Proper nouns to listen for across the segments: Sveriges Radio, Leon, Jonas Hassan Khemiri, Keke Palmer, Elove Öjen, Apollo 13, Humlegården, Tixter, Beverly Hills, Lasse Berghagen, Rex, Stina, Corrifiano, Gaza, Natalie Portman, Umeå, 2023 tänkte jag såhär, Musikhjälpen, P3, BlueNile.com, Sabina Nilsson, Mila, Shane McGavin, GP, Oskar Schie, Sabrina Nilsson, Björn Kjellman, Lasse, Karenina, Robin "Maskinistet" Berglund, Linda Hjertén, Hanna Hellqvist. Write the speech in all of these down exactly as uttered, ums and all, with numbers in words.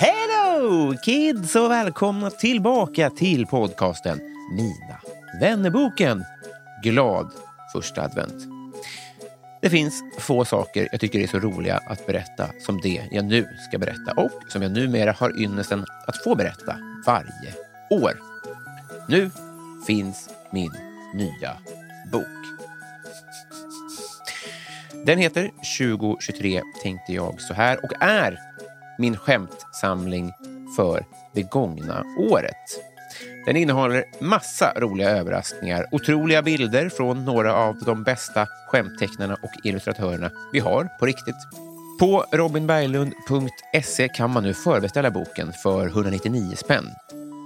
Hello kids och välkomna tillbaka till podcasten Mina vännerboken. Glad första advent. Det finns få saker jag tycker är så roliga att berätta som det jag nu ska berätta och som jag numera har ynnesten att få berätta varje år. Nu finns min nya bok. Den heter tjugo tjugotre tänkte jag så här och är min skämtsamling för det gångna året. Den innehåller massa roliga överraskningar, otroliga bilder från några av de bästa skämttecknarna och illustratörerna vi har på riktigt. På robin berglund punkt se kan man nu förbeställa boken för etthundranittionio spänn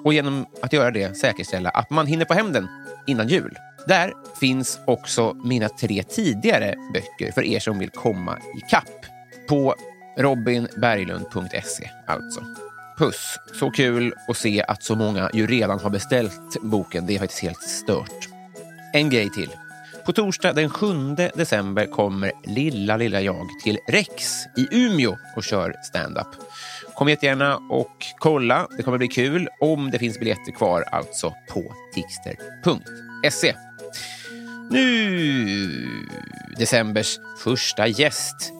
och genom att göra det säkerställa att man hinner på hem den innan jul. Där finns också mina tre tidigare böcker för er som vill komma i kapp. På robin berglund punkt se alltså. Puss, så kul att se att så många ju redan har beställt boken. Det är faktiskt helt stört. En grej till. På torsdag den sjunde december kommer lilla, lilla jag till Rex i Umeå och kör stand-up. Kom jättegärna och kolla, det kommer bli kul om det finns biljetter kvar alltså på tixter punkt se. Nu decembers första gäst.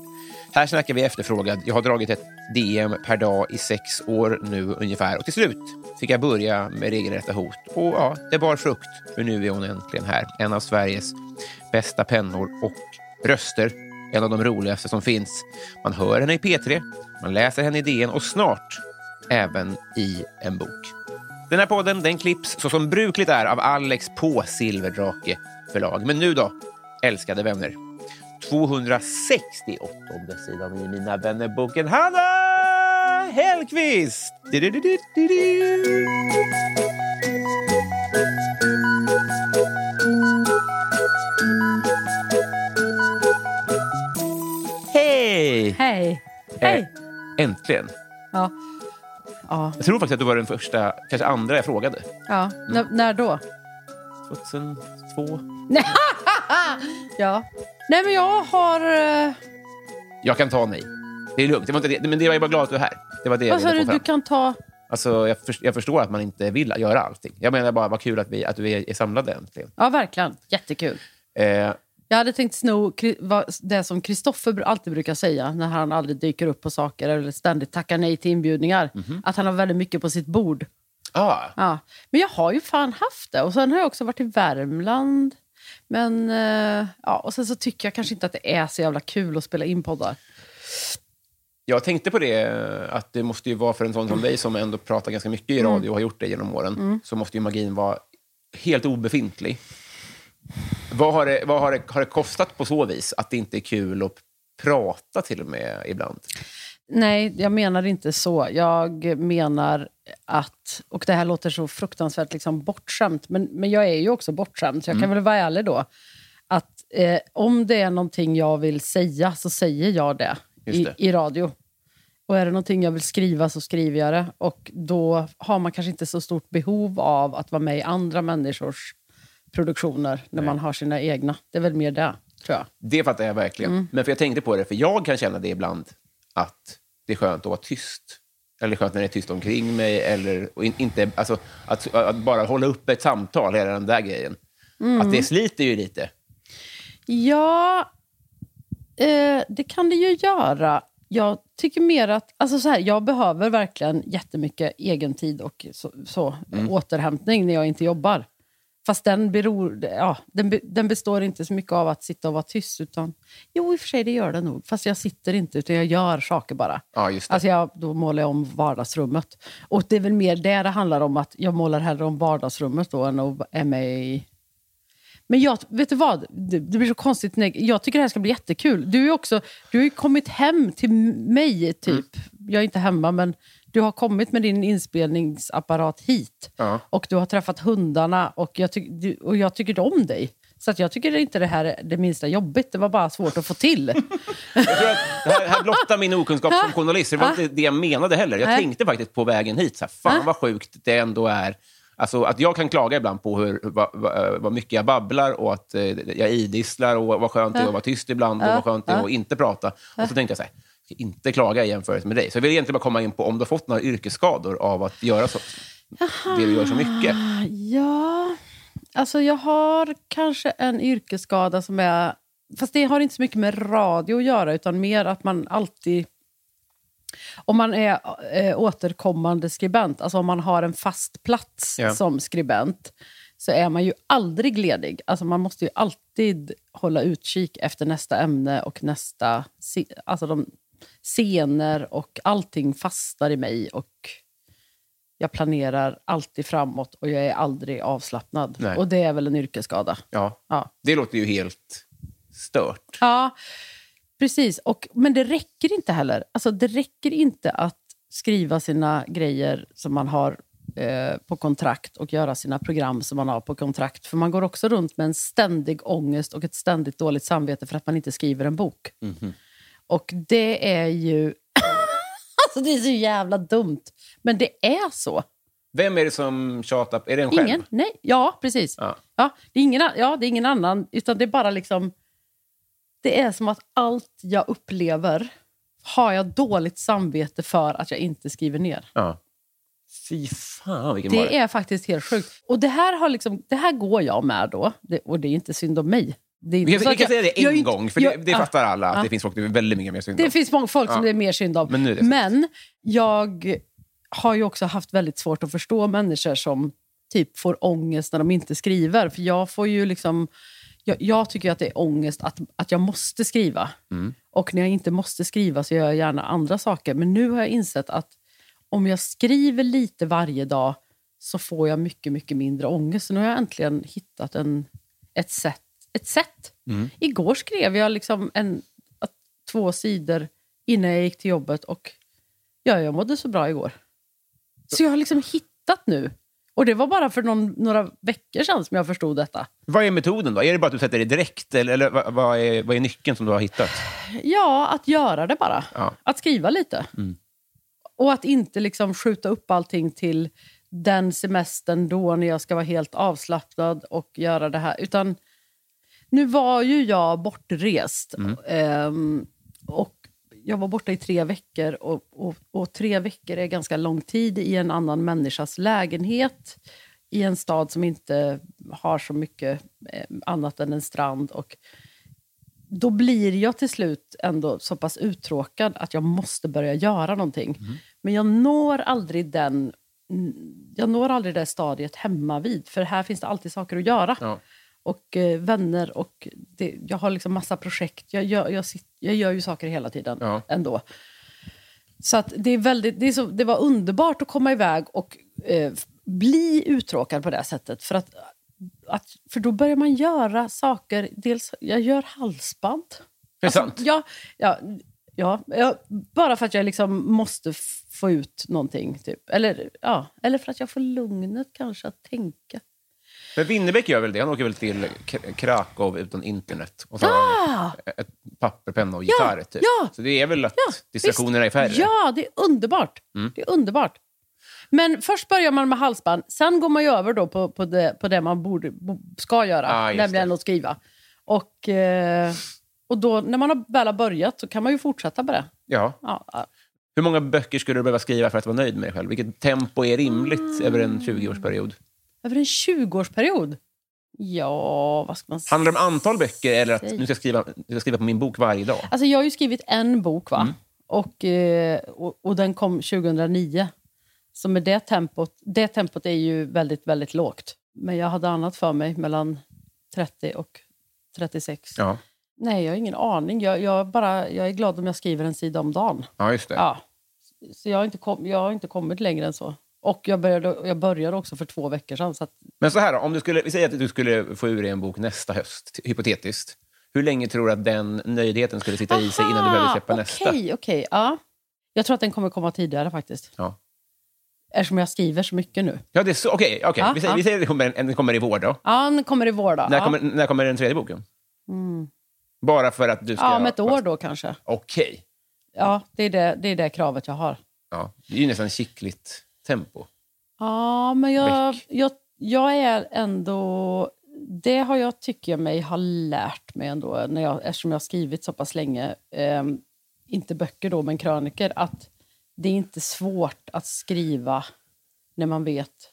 Här snackar vi efterfrågad. Jag har dragit ett D M per dag i sex år nu ungefär. Och till slut fick jag börja med regelrätta hot. Och ja, det bar frukt. För nu är hon äntligen här. En av Sveriges bästa pennor och röster. En av de roligaste som finns. Man hör henne i P tre. Man läser henne i D N. Och snart även i en bok. Den här podden, den klipps så som brukligt är av Alex på Silverdrake förlag. Men nu då, älskade vänner. tvåhundrasextioåtta sidan i Mina vännerboken. Hanna Hellqvist! Hej! Hej! Hej! Äh, äntligen. Ja. Ja. Jag tror faktiskt att du var den första, kanske andra jag frågade. Ja, N- mm. när då? tjugohundratvå. Ja. Nej, men jag har... Uh... Jag kan ta mig. Det är lugnt. Det var inte det. Men det var jag bara glad att du är här. Det var det jag ville få fram. Du kan ta... Alltså, jag, för, jag förstår att man inte vill göra allting. Jag menar bara, vad kul att, vi, att du är, är samlade äntligen. Ja, verkligen. Jättekul. Eh... Jag hade tänkt sno det som Kristoffer alltid brukar säga när han aldrig dyker upp på saker eller ständigt tackar nej till inbjudningar. Mm-hmm. Att han har väldigt mycket på sitt bord. Ah. Ja. Men jag har ju fan haft det. Och sen har jag också varit i Värmland... Men, ja, och sen så tycker jag kanske inte att det är så jävla kul att spela in poddar. Jag tänkte på det, att det måste ju vara för en sån som dig som ändå pratar ganska mycket i radio och har gjort det genom åren, mm. så måste ju magin vara helt obefintlig. Vad har det, vad har det, har det kostat på så vis att det inte är kul att prata till och med ibland? Nej, jag menar inte så. Jag menar att, och det här låter så fruktansvärt liksom bortskämt, men, men jag är ju också bortskämt, så jag mm. kan väl vara ärlig då. Att eh, om det är någonting jag vill säga så säger jag det, i, det i radio. Och är det någonting jag vill skriva så skriver jag det. Och då har man kanske inte så stort behov av att vara med i andra människors produktioner när Nej. Man har sina egna. Det är väl mer det, tror jag. Det fattar jag verkligen. Mm. Men för jag tänkte på det, för jag kan känna det ibland. Att det är skönt att vara tyst eller skönt när det är tyst omkring mig, eller och in, inte, alltså, att, att bara hålla upp ett samtal, hela den där grejen. Mm. Att det sliter ju lite. Ja, eh, det kan det ju göra. Jag tycker mer att, alltså så här, jag behöver verkligen jättemycket egen tid och så, så mm. återhämtning när jag inte jobbar. Fast den, beror, ja, den, den består inte så mycket av att sitta och vara tyst. Utan, jo, i och för sig, det gör det nog. Fast jag sitter inte, utan jag gör saker bara. Ja, just det. Alltså jag, då målar jag om vardagsrummet. Och det är väl mer där det handlar om, att jag målar hellre om vardagsrummet då än att är med i... Men jag, vet du vad? Det, det blir så konstigt. Jag tycker det här ska bli jättekul. Du är också, du har ju kommit hem till mig, typ. Mm. Jag är inte hemma, men... Du har kommit med din inspelningsapparat hit. Ja. Och du har träffat hundarna. Och jag, ty- du, och jag tycker om dig. Så att jag tycker inte det här är det minsta jobbigt. Det var bara svårt att få till. Jag tror att det här, här blottar min okunskap som journalist. Det var inte det jag menade heller. Jag tänkte faktiskt på vägen hit. Så här, fan vad sjukt det ändå är. Alltså att jag kan klaga ibland på hur, vad, vad mycket jag babblar. Och att jag idisslar. Och vad skönt det är att vara tyst ibland. Och vad skönt det är att inte prata. Och så tänkte jag så här. Inte klaga i jämförelse med dig. Så jag vill egentligen bara komma in på om du har fått några yrkesskador av att göra så. Aha, det du gör så mycket. Ja, alltså jag har kanske en yrkesskada som är... Fast det har inte så mycket med radio att göra, utan mer att man alltid... Om man är äh, återkommande skribent, alltså om man har en fast plats ja. som skribent, så är man ju aldrig ledig. Alltså man måste ju alltid hålla utkik efter nästa ämne och nästa... Alltså de... scener och allting fastnar i mig och jag planerar alltid framåt och jag är aldrig avslappnad. Nej. Och det är väl en yrkesskada. Ja. Ja, det låter ju helt stört. Ja, precis. Och, men det räcker inte heller. Alltså det räcker inte att skriva sina grejer som man har eh, på kontrakt och göra sina program som man har på kontrakt. För man går också runt med en ständig ångest och ett ständigt dåligt samvete för att man inte skriver en bok. Mm-hmm. Och det är ju... alltså det är så jävla dumt. Men det är så. Vem är det som tjatar? Är det en själv? Ingen, nej. Ja, precis. Ja. Ja, det är ingen, ja, det är ingen annan. Utan det är bara liksom... Det är som att allt jag upplever har jag dåligt samvete för att jag inte skriver ner. Ja. Fy fan, vilken det, det är faktiskt helt sjukt. Och det här har liksom... Det här går jag med då. Det, och det är inte synd om mig. Det är jag kan jag, säga det en jag, gång, för jag, det, det jag, fattar alla att ja. det finns folk som är väldigt mycket mer synd om. Det finns många folk ja. som det är mer synd om. Men, nu är det men jag har ju också haft väldigt svårt att förstå människor som typ får ångest när de inte skriver. För jag får ju liksom... Jag, jag tycker att det är ångest att, att jag måste skriva. Mm. Och när jag inte måste skriva så gör jag gärna andra saker. Men nu har jag insett att om jag skriver lite varje dag så får jag mycket, mycket mindre ångest. Så nu har jag äntligen hittat en, ett sätt ett sätt. Mm. Igår skrev jag liksom en, två sidor innan jag gick till jobbet och ja, jag mådde så bra igår. Så jag har liksom hittat nu. Och det var bara för någon, några veckor sedan som jag förstod detta. Vad är metoden då? Är det bara att du sätter det direkt? Eller, eller vad, vad, är, vad är nyckeln som du har hittat? Ja, att göra det bara. Ja. Att skriva lite. Mm. Och att inte liksom skjuta upp allting till den semestern då när jag ska vara helt avslappnad och göra det här. Utan nu var ju jag bortrest mm. ehm, och jag var borta i tre veckor och, och, och tre veckor är ganska lång tid i en annan människas lägenhet i en stad som inte har så mycket eh, annat än en strand, och då blir jag till slut ändå så pass uttråkad att jag måste börja göra någonting. Mm. Men jag når aldrig den jag når aldrig det stadiet hemma vid, för här finns det alltid saker att göra. Ja. Och eh, vänner och det, jag har liksom massa projekt. Jag gör, jag sit, jag gör ju saker hela tiden ja. ändå. Så att det är väldigt, det, är så, det var underbart att komma iväg och eh, bli uttråkad på det sättet. För, att, att, för då börjar man göra saker. Dels, jag gör halsband. Det är sant. Alltså, jag, ja, ja, jag, bara för att jag liksom måste f- få ut någonting. Typ. Eller, ja, eller för att jag får lugnet kanske att tänka. Men Winnebeck gör väl det. Han åker väl till K- Krakow utan internet. Och så ah! ett papper, penna och gitarr. Ja, typ. Ja, så det är väl att ja, distraktionerna visst. Är färre. Ja, det är underbart. Mm. Det är underbart. Men först börjar man med halsband. Sen går man ju över då på, på, det, på det man borde, bo, ska göra. Ah, nämligen det. Att skriva. Och, och då, när man har väl börjat så kan man ju fortsätta på det. Ja. Ja. Hur många böcker skulle du behöva skriva för att vara nöjd med dig själv? Vilket tempo är rimligt mm. över en tjugo-årsperiod? Över en tjugo-årsperiod? Ja, vad ska man säga? Handlar det om antal böcker eller att nu ska jag skriva, ska skriva på min bok varje dag? Alltså jag har ju skrivit en bok va? Mm. Och, och, och den kom tjugohundranio. Så med det tempot, det tempot är ju väldigt, väldigt lågt. Men jag hade annat för mig mellan trettio och trettiosex. Ja. Nej, jag har ingen aning. Jag, jag, bara, jag är glad om jag skriver en sida om dagen. Ja, just det. Ja. Så jag har, inte kom, jag har inte kommit längre än så. Och jag började, jag började också för två veckor sedan. Så att... Men så här då, om du skulle, vi säger att du skulle få ur dig en bok nästa höst, hypotetiskt. Hur länge tror du att den nöjdheten skulle sitta Aha, i sig innan du behöver släppa okay, nästa? Okej, okej. Ja. Jag tror att den kommer komma tidigare faktiskt. Ja. Eftersom jag skriver så mycket nu. Ja, det är så. Okej, okay, okay. ja, vi, ja. vi säger att den kommer, den kommer i vår då. Ja, den kommer i vår då. När, ja. kommer, när kommer den tredje boken? Mm. Bara för att du ska... Ja, om ett år då kanske. Okej. Okay. Ja, det är det, det är det kravet jag har. Ja, det är ju nästan kickligt tempo. Ja, men jag, jag, jag är ändå... Det har jag, tycker jag mig, har lärt mig ändå. När jag, eftersom jag har skrivit så pass länge. Eh, inte böcker då, men kröniker. Att det är inte svårt att skriva när man vet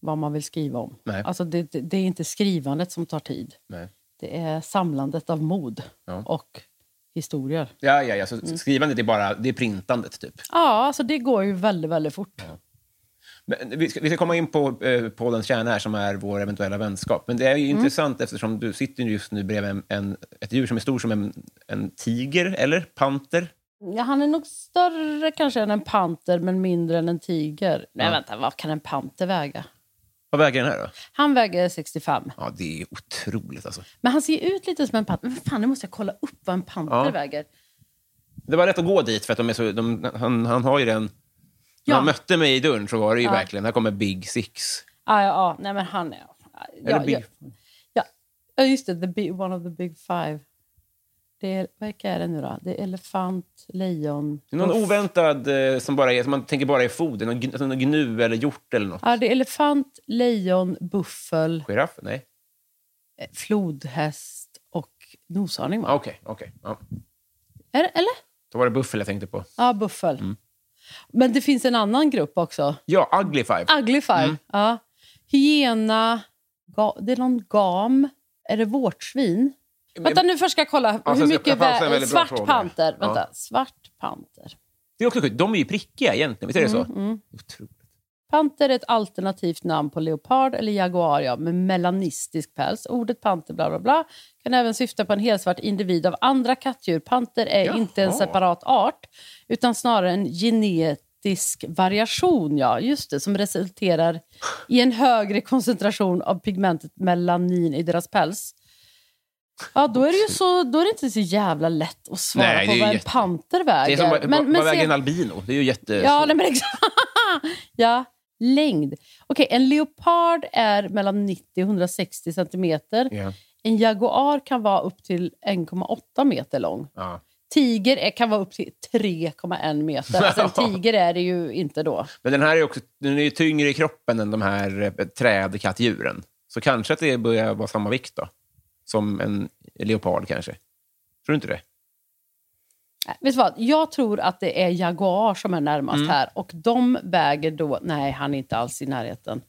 vad man vill skriva om. Nej. Alltså det, det, det är inte skrivandet som tar tid. Nej. Det är samlandet av mod ja. och historier. Ja, ja, ja. Så skrivandet är bara, det är printandet typ. Ja, alltså det går ju väldigt, väldigt fort. Ja. Men vi, ska, vi ska komma in på eh, Pollens kärna här som är vår eventuella vänskap. Men det är ju mm. intressant eftersom du sitter just nu bredvid en, en, ett djur som är stor som en, en tiger eller panter. Ja, han är nog större kanske än en panter men mindre än en tiger. Nej, ja. vänta, vad kan en panter väga? Vad väger den här då? Han väger sextiofem. Ja, det är otroligt alltså. Men han ser ut lite som en panter. Men fan, nu måste jag kolla upp vad en panter ja. väger. Det var rätt att gå dit för att de är så... De, han, han har ju den... När han ja. mötte mig i dörren så var det ju ja. verkligen... Här kommer Big Six. Ja, ja, ja. Nej, men han är... Ja, är det big? Ja, ja, just det. The big, one of the big five. Det är, vilka är det nu då? Det är elefant, lejon... Det är någon oväntad som bara är... Som man tänker bara är foder. Någon, någon gnu eller hjort eller något. Ja, det är elefant, lejon, buffel... Giraff, nej. Flodhäst och noshörning. Okej, okej. Okay, okay, ja. Eller? Då var det buffel jag tänkte på. Ja, buffel. Mm. Men det finns en annan grupp också. Ja, Ugly Five. Ugly Five, mm. ja. Hyena, ga- det är någon gam. Är det vårtsvin? Men, vänta, nu först ska jag kolla alltså, hur mycket... Vä- svart panter, vänta. Ja. Svart panter. Det är också sjukt, de är ju prickiga egentligen, visst är det mm, så? Mm. Otroligt. Panter är ett alternativt namn på leopard eller jaguar, ja, med melanistisk päls. Ordet panter, bla bla bla, kan även syfta på en helsvart individ av andra kattdjur. Panter är Jaha. inte en separat art, utan snarare en genetisk variation, ja, just det, som resulterar i en högre koncentration av pigmentet melanin i deras päls. Ja, då är det ju så, då är det inte så jävla lätt att svara nej, på vad en jätte... panter väger. Det är som, men, vad, vad väger en albino? Det är ju jätte... Ja, nej, men exakt. Ja, längd. Okej, okay, en leopard är mellan nittio och hundrasextio centimeter. Yeah. En jaguar kan vara upp till en komma åtta meter lång. Ja. Tiger är, kan vara upp till tre komma en meter. Alltså en tiger är det ju inte då. Men den här är också, den är ju tyngre i kroppen än de här trädkattdjuren. Så kanske att det börjar vara samma vikt då. Som en leopard kanske. Tror du inte det? Nej, vet du vad? Jag tror att det är jaguar som är närmast mm. här. Och de väger då... Nej, han är inte alls i närheten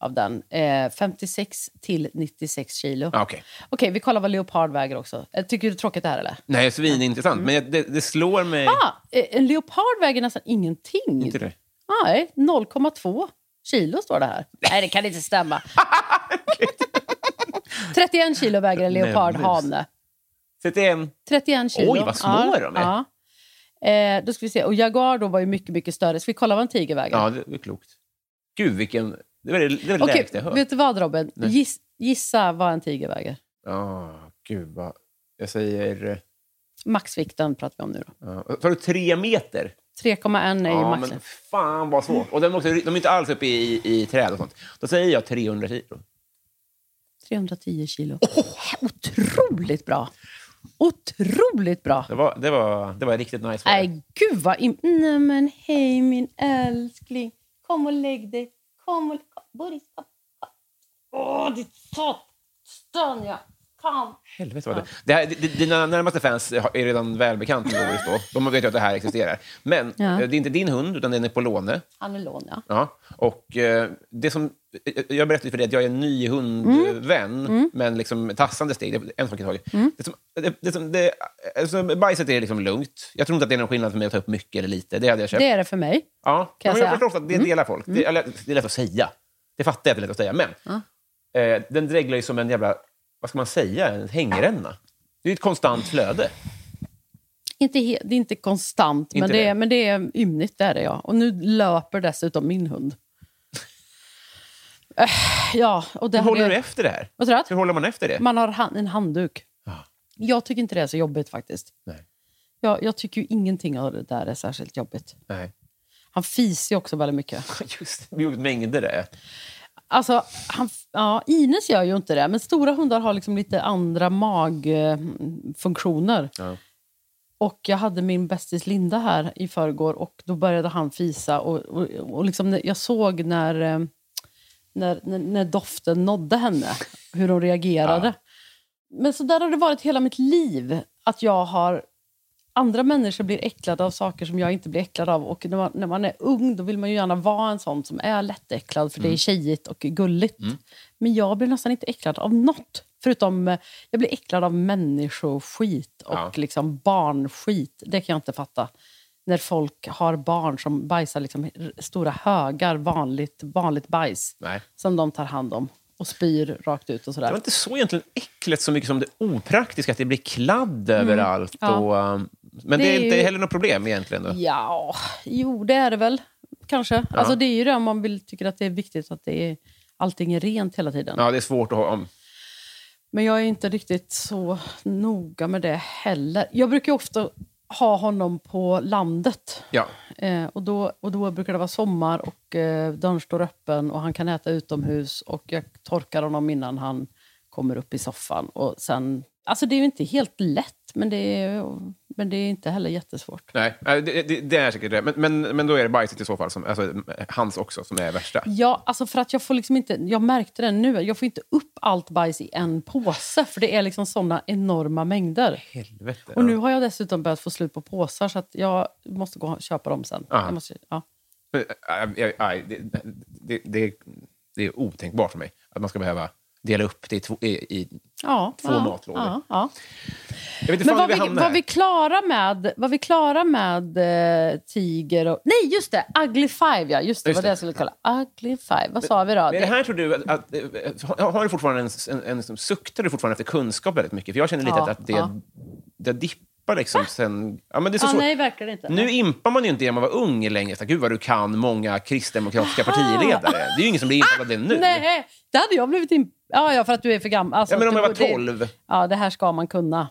av den. Eh, femtiosex till nittiosex kilo. Ah, Okej, okay. okay, vi kollar vad leopard väger också. Tycker du det är tråkigt det här eller? Nej, svinintressant. Mm. Men det, det slår mig... Ah, en leopard väger nästan ingenting. Inte det? Nej, noll komma två kilo står det här. Nej, det kan inte stämma. trettioen kilo väger en leopardhane. trettioen kilo. Oj, vad små ja, de är. Ja. Eh, då ska vi se. Och jaguar då var ju mycket, mycket större. Så vi kollar vad en tiger väger. Ja, det är klokt. Gud, vilken... Det var det, det, var det okay, lägsta jag hör. Vet du vad, Robin? Giss, gissa vad en tiger väger. Ja, oh, gud vad... Jag säger... Maxvikten pratar vi om nu då. Ja. Tar du tre meter? tre komma en är ju ja, maxen. Men fan vad svårt. Och de, också, de är inte alls uppe i, i, i träd och sånt. Då säger jag trehundra kilo. trehundratio kilo. Oh, otroligt bra. Otroligt bra. Det var, det var, det var riktigt nice. Nej, gud vad... Im- Nej, men hej min älskling. Kom och lägg dig. Kom och... Boris, kom. Åh, ditt satan. Stön, ja. Fan. Helvete vad det. det, här, det dina närmaste fans är redan välbekanta med då. De vet ju att det här existerar. Men ja. Det är inte din hund utan den är på låne. Han är lån, ja. ja. Och eh, det som jag berättade för dig att jag är en ny hundvän mm. mm. men liksom tassande steg det en sak i taget. Mm. Det som det, det som det alltså, bajset är liksom lugnt. Jag tror inte att det är någon skillnad för mig att ta upp mycket eller lite. Det hade jag köpt. Det är det för mig. Ja, kan men jag, jag förstår att det mm. delar folk. Mm. Det, eller, det är lätt att säga. Det fattar jag att det är lätt att säga men ja. eh, den dreglar ju som en jävla vad ska man säga? En hängränna. Det är ett konstant flöde. Inte he- det är inte konstant, inte men, det är, det. men det är ymnigt, där är jag. Och nu löper dessutom min hund. Äh, ja, och det Hur håller jag... du efter det här? Vad tror du? Hur håller man efter det? Man har hand- en handduk. Ah. Jag tycker inte det är så jobbigt faktiskt. Nej. Jag, jag tycker ju ingenting av det där är särskilt jobbigt. Nej. Han fiser ju också väldigt mycket. Just det, vi gjorde mängder där. Alltså, han, ja, Ines gör ju inte det. Men stora hundar har liksom lite andra magfunktioner. Ja. Och jag hade min bästis Linda här i förrgår. Och då började han fisa. Och, och, och liksom, jag såg när, när, när, när doften nådde henne. Hur hon reagerade. Ja. Men så där har det varit hela mitt liv. Att jag har... Andra människor blir äcklade av saker som jag inte blir äcklad av. Och när man, när man är ung då vill man ju gärna vara en sån som är lättäcklad. För mm. det är tjejigt och gulligt. Mm. Men jag blir nästan inte äcklad av något. Förutom, jag blir äcklad av människoskit och ja. liksom barnskit. Det kan jag inte fatta. När folk har barn som bajsar liksom stora högar vanligt, vanligt bajs. Nej. Som de tar hand om. Och spyr rakt ut och sådär. Det var inte så egentligen äckligt så mycket som det opraktiska. Att det blir kladd mm. överallt. Ja. Och, men det, det är ju... inte heller något problem egentligen. Då. Ja, jo det är det väl. Kanske. Ja. Alltså det är ju det om man vill, tycker att det är viktigt. Att det är, allting är rent hela tiden. Ja, det är svårt att ha om. Men jag är inte riktigt så noga med det heller. Jag brukar ju ofta ha honom på landet. Ja. Eh, och, då, och då brukar det vara sommar och eh, dörren står öppen och han kan äta utomhus och jag torkar honom innan han kommer upp i soffan. Och sen, alltså det är ju inte helt lätt men det är, men det är inte heller jättesvårt. Nej, det, det, det är säkert det. Men, men, men då är det bajset i så fall, som, alltså, hans också, som är värsta. Ja, alltså för att jag får liksom inte, jag märkte det nu, jag får inte upp allt bajs i en påse för det är liksom sådana enorma mängder. Helvete. Och nu har jag dessutom börjat få slut på påsar så att jag måste gå och köpa dem sen. Jag måste, ja. det, det, det, det är otänkbart för mig att man ska behöva dela upp det i två, i, i ja, två ja, matlådor. Ja, ja. Jag vet inte. Men vad vi, vi var vi klara med var vi klara med eh, tiger och nej just det, ugly five ja, just det just vad det jag skulle kalla ugly five. Vad men, sa vi då? Men det här tror du att, att, att har du fortfarande en en, en som suktar du fortfarande efter kunskap väldigt mycket för jag känner lite ja, att, att det ja. det dippar liksom sen ja men det är så ah, så nej, verkligen inte. Nu impar man ju inte när man var ung längre så gud vad du kan många kristdemokratiska Aha. partiledare. Det är ju ingen som blir impad av det nu. Nej, det hade jag blivit impad. Ja, ja, för att du är för gammal. Alltså, ja, men om jag var tolv. Det, ja, det här ska man kunna.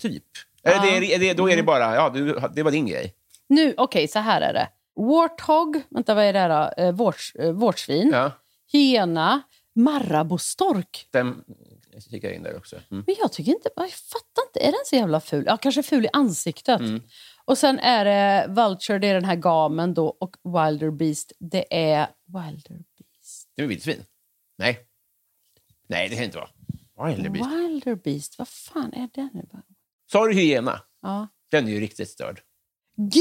Typ. Ja. Eller det, det, då är det bara, ja, du, det var din grej. Nu, okej, okay, så här är det. Warthog, vänta, vad är det här då? Vårts, vårtsvin, ja. Hena, marabostork. Den kikar in där också. Mm. Men jag tycker inte, jag fattar inte, är den så jävla ful? Ja, kanske ful i ansiktet. Mm. Och sen är det Vulture, det är den här gamen då. Och Wildebeest, det är Wildebeest. Det är vildsvin? Nej. Nej, det kan inte vara. Wildebeest. Wildebeest, vad fan är det nu? Sa du hyena? Ja. Den är ju riktigt störd. Nu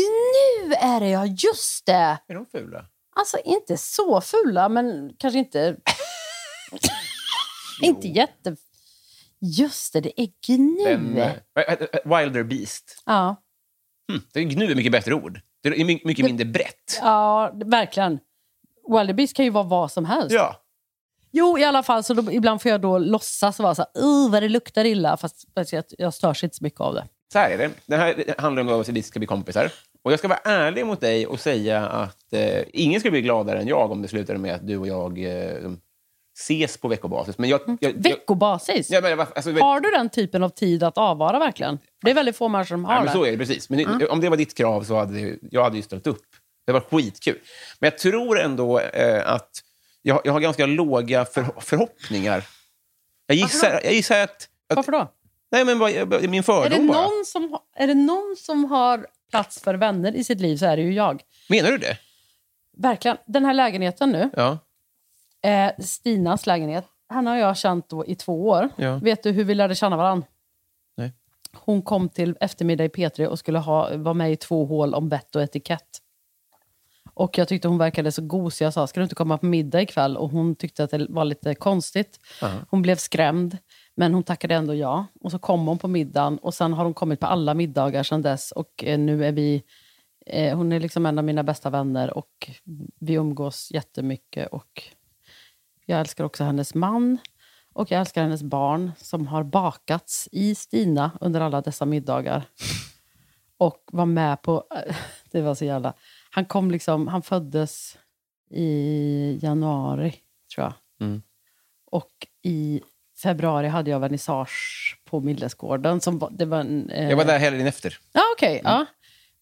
är det jag, just det. Är de fula? Alltså, inte så fula, men kanske inte... inte jätte... Just det, det är gnu. Den, uh, Wildebeest. Ja. Hm, det är gnu är mycket bättre ord. Det är mycket det, mindre brett. Ja, verkligen. Wildebeest kan ju vara vad som helst. Ja. Jo, i alla fall, så då, ibland får jag då låtsas och vara så här, uh, vad det luktar illa, fast jag, jag störs inte så mycket av det. Så här är det. Det här handlar om att vi ska bli kompisar. Och jag ska vara ärlig mot dig och säga att eh, ingen ska bli gladare än jag om det slutar med att du och jag eh, ses på veckobasis. Men jag, jag, jag, veckobasis? Jag, jag, alltså, har du den typen av tid att avvara verkligen? Det är väldigt få människor som har nej, men det. Så är det, precis. Men mm. om det var ditt krav så hade det, jag hade ju ställt upp. Det var skitkul. Men jag tror ändå eh, att Jag, jag har ganska låga för, förhoppningar. Jag gissar, jag gissar att, att... Varför då? Nej, men bara, min fördom är det någon bara. Som, är det någon som har plats för vänner i sitt liv så är det ju jag. Menar du det? Verkligen. Den här lägenheten nu. Ja. Eh, Stinas lägenhet. Hanna och jag har känt då i två år. Ja. Vet du hur vi lärde känna varandra? Nej. Hon kom till eftermiddag i P tre och skulle ha, vara med i två hål om vett och etikett. Och jag tyckte hon verkade så god så jag sa, ska du inte komma på middag ikväll? Och hon tyckte att det var lite konstigt. Uh-huh. Hon blev skrämd. Men hon tackade ändå ja. Och så kom hon på middagen. Och sen har hon kommit på alla middagar sedan dess. Och eh, nu är vi... Eh, hon är liksom en av mina bästa vänner. Och vi umgås jättemycket. Och jag älskar också hennes man. Och jag älskar hennes barn. Som har bakats i Stina under alla dessa middagar. Och var med på... Det var så jävla... Han kom liksom, han föddes i januari, tror jag. Mm. Och i februari hade jag vernissage på Millesgården. Som var, det var en, eh... Jag var där helgen efter. Ja, ah, okej. Okay, mm. ah.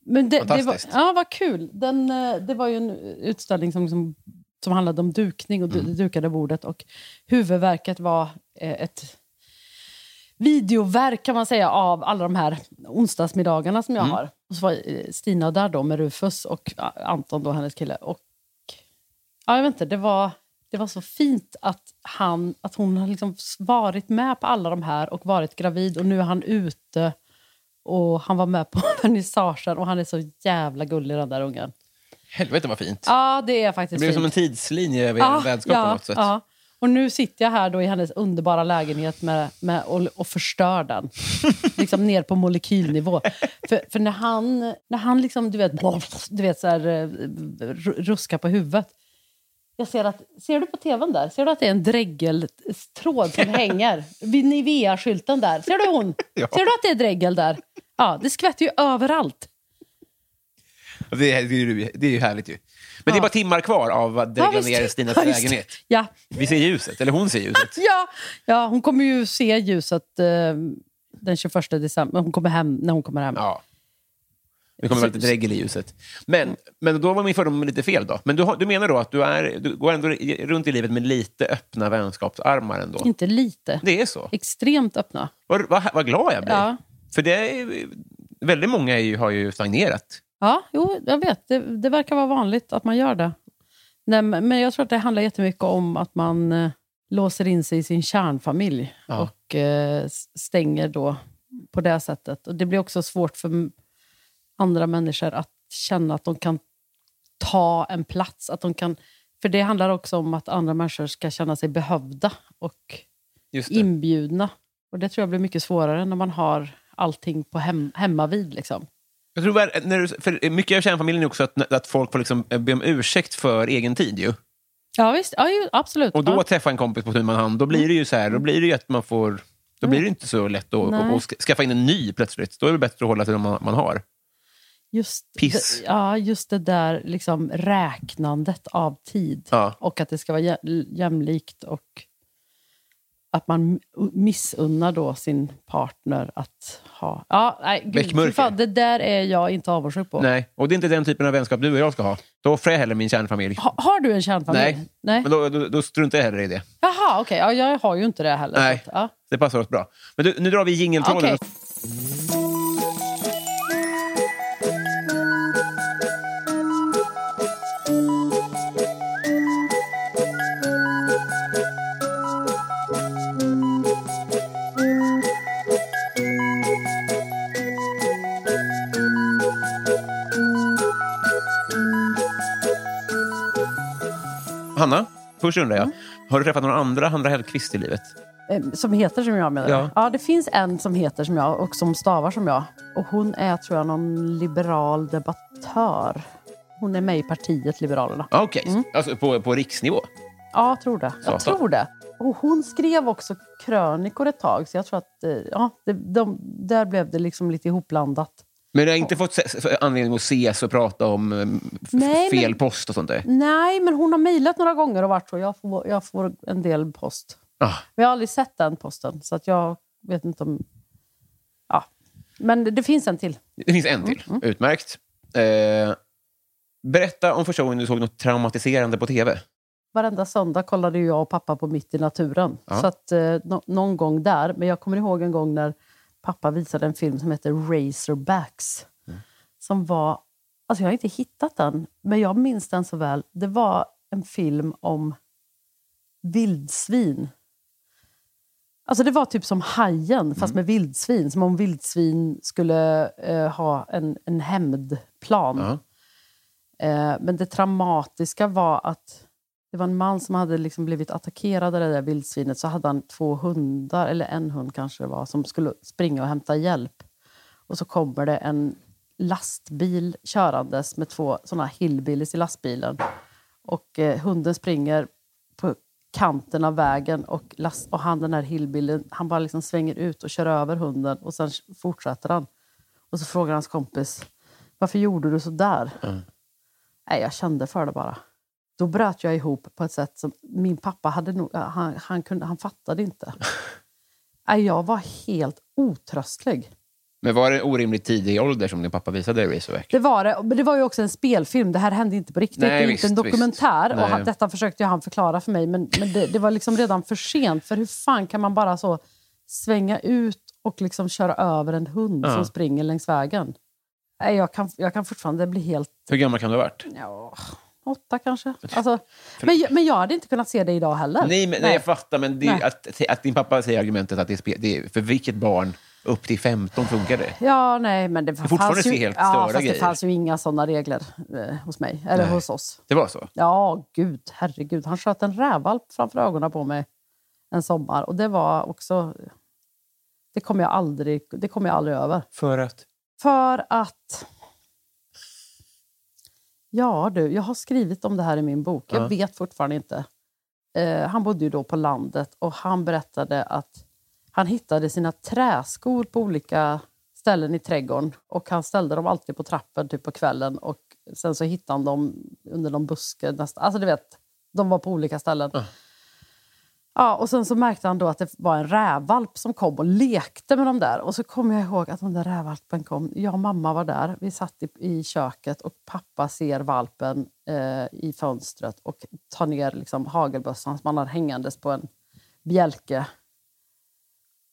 Men det, det var, ah, vad kul. Den, det var ju en utställning som, som, som handlade om dukning och du, mm. dukade bordet. Och huvudverket var eh, ett videoverk, kan man säga, av alla de här onsdagsmiddagarna som jag mm. har. Och så var Stina där då med Rufus och Anton då, hennes kille. Och ja, jag vet inte, det var, det var så fint att, han, att hon har liksom varit med på alla de här och varit gravid. Och nu är han ute och han var med på vernissagen och han är så jävla gullig, den där ungen. Helvete vad fint. Ja, det är faktiskt fint. Det blir som en tidslinje över ja, vänskap ja, på något sätt. Ja. Och nu sitter jag här då i hennes underbara lägenhet med, med, och, och förstör den. Liksom ner på molekylnivå. För, för när han, när han liksom, du vet, du vet så här, ruskar på huvudet. Jag ser att, ser du på tvn där? Ser du att det är en dräggeltråd som hänger? Vid Nivea-skylten där. Ser du hon? Ja. Ser du att det är dräggel där? Ja, det skvätter ju överallt. Det är, det är ju härligt ju. Men ja. Det är bara timmar kvar av att drägla ja, ner Stinas ja, lägenhet. Ja. Vi ser ljuset, eller hon ser ljuset. Ja, ja hon kommer ju se ljuset eh, den tjugoförsta december. Hon kommer hem, när hon kommer hem. Ja. Det kommer vara lite dräggel i ljuset. Men, men då var min fördom lite fel då. Men du, du menar då att du, är, du går ändå runt i livet med lite öppna vänskapsarmar ändå? Inte lite. Det är så? Extremt öppna. Vad, vad, vad glad jag blir. Ja. För det är, väldigt många är ju, har ju stagnerat. Ja, jo, jag vet. Det, det verkar vara vanligt att man gör det. Nej, men jag tror att det handlar jättemycket om att man eh, låser in sig i sin kärnfamilj. Ja. Och eh, stänger då på det sättet. Och det blir också svårt för andra människor att känna att de kan ta en plats. Att de kan, för det handlar också om att andra människor ska känna sig behövda och inbjudna. Och det tror jag blir mycket svårare när man har allting på hem, hemmavid liksom. Jag tror att när du, för mycket av kärnfamiljen är också att, att folk får liksom be om ursäkt för egen tid ju. Ja visst, ja, ju, absolut. Och då ja. Träffa en kompis på tunna hand, då blir det ju så här, då blir det ju att man får, då blir det inte så lätt att och, och skaffa in en ny plötsligt. Då är det bättre att hålla till de man, man har. Just, Piss. Det, ja, just det där liksom räknandet av tid ja. Och att det ska vara jämlikt och att man missunnar då sin partner att ha... Ja, nej, gud, fan, det där är jag inte avundsjuk på. Nej, och det är inte den typen av vänskap du och jag ska ha. Då offrar jag heller min kärnfamilj. Ha, har du en kärnfamilj? Nej, nej. Men då, då, då struntar jag heller i det. Jaha, okej. Okay. Ja, jag har ju inte det heller. Nej, så att, ja. Det passar oss bra. Men du, nu drar vi jingeltråden. Okej. Okay. Hanna, först undrar jag. Mm. Har du träffat några andra Hanna Hellqvist i livet? Som heter som jag menar? Ja. ja, det finns en som heter som jag och som stavar som jag. Och hon är, tror jag, någon liberal debattör. Hon är med i partiet Liberalerna. Okej, okay. mm. alltså på, på riksnivå? Ja, tror det. Så, jag så. tror det. Och hon skrev också krönikor ett tag. Så jag tror att, ja, det, de, där blev det liksom lite ihopblandat. Men du har inte fått anledning att ses och prata om f- nej, fel men, post och sånt där? Nej, men hon har mejlat några gånger och varit så. Jag får, jag får en del post. Ah. Men jag har aldrig sett den posten. Så att jag vet inte om... Ja. Men det, det finns en till. Det finns en till. Mm. Utmärkt. Eh, berätta om första gången du såg något traumatiserande på tv. Varenda söndag kollade jag och pappa på Mitt i naturen. Ah. Så att eh, no- någon gång där. Men jag kommer ihåg en gång när... Pappa visade en film som heter Razorbacks. Mm. Som var... Alltså jag har inte hittat den. Men jag minns den så väl. Det var en film om vildsvin. Alltså det var typ som hajen fast mm. med vildsvin. Som om vildsvin skulle eh, ha en, en hämndplan. Uh-huh. Eh, men det traumatiska var att det var en man som hade liksom blivit attackerad av det där vildsvinet. Så hade han två hundar, eller en hund kanske det var, som skulle springa och hämta hjälp. Och så kommer det en lastbil körandes med två sådana hillbillies i lastbilen. Och eh, hunden springer på kanten av vägen och, last, och han den här hillbillen, han bara liksom svänger ut och kör över hunden och sen fortsätter han. Och så frågar hans kompis, varför gjorde du så där? Mm. Nej, jag kände för det bara. Då bröt jag ihop på ett sätt som min pappa hade nog, han, han, kunde, han fattade inte. Nej, jag var helt otröstlig. Men var det orimligt tidig ålder som din pappa visade Razorback? Det var det, men det var ju också en spelfilm. Det här hände inte på riktigt, nej, det är inte en dokumentär. Visst. Och han, detta försökte ju han förklara för mig. Men, men det, det var liksom redan för sent. För hur fan kan man bara så svänga ut och liksom köra över en hund uh-huh. som springer längs vägen? Nej, jag kan, jag kan fortfarande bli helt... Hur gammal kan du ha varit? Ja... Åtta kanske. Alltså, men, men jag hade inte kunnat se det idag heller. Nej, men, nej jag fattar. Men det, att, att din pappa säger argumentet att det är, spe, det är för vilket barn upp till femton funkar det. Ja, nej, men det, det fanns ju, helt ja, fast det fanns ju inga sådana regler eh, hos mig. Eller nej. Hos oss. Det var så? Ja, gud, herregud. Han sköt en rävvalp framför ögonen på mig en sommar. Och det var också... Det kom jag aldrig, det kom jag aldrig över. För att? För att... Ja du, jag har skrivit om det här i min bok. Jag uh-huh. vet fortfarande inte. Eh, han bodde ju då på landet och han berättade att han hittade sina träskor på olika ställen i trädgården. Och han ställde dem alltid på trappen typ på kvällen. Och sen så hittade han dem under någon buske. Nästa. Alltså du vet, de var på olika ställen. Uh-huh. Ja, och sen så märkte han då att det var en rävvalp som kom och lekte med dem där. Och så kommer jag ihåg att den där rävvalpen kom. Jag och mamma var där. Vi satt i, i köket och pappa ser valpen eh, i fönstret. Och tar ner liksom hagelbössan som man har hängandes på en bjälke.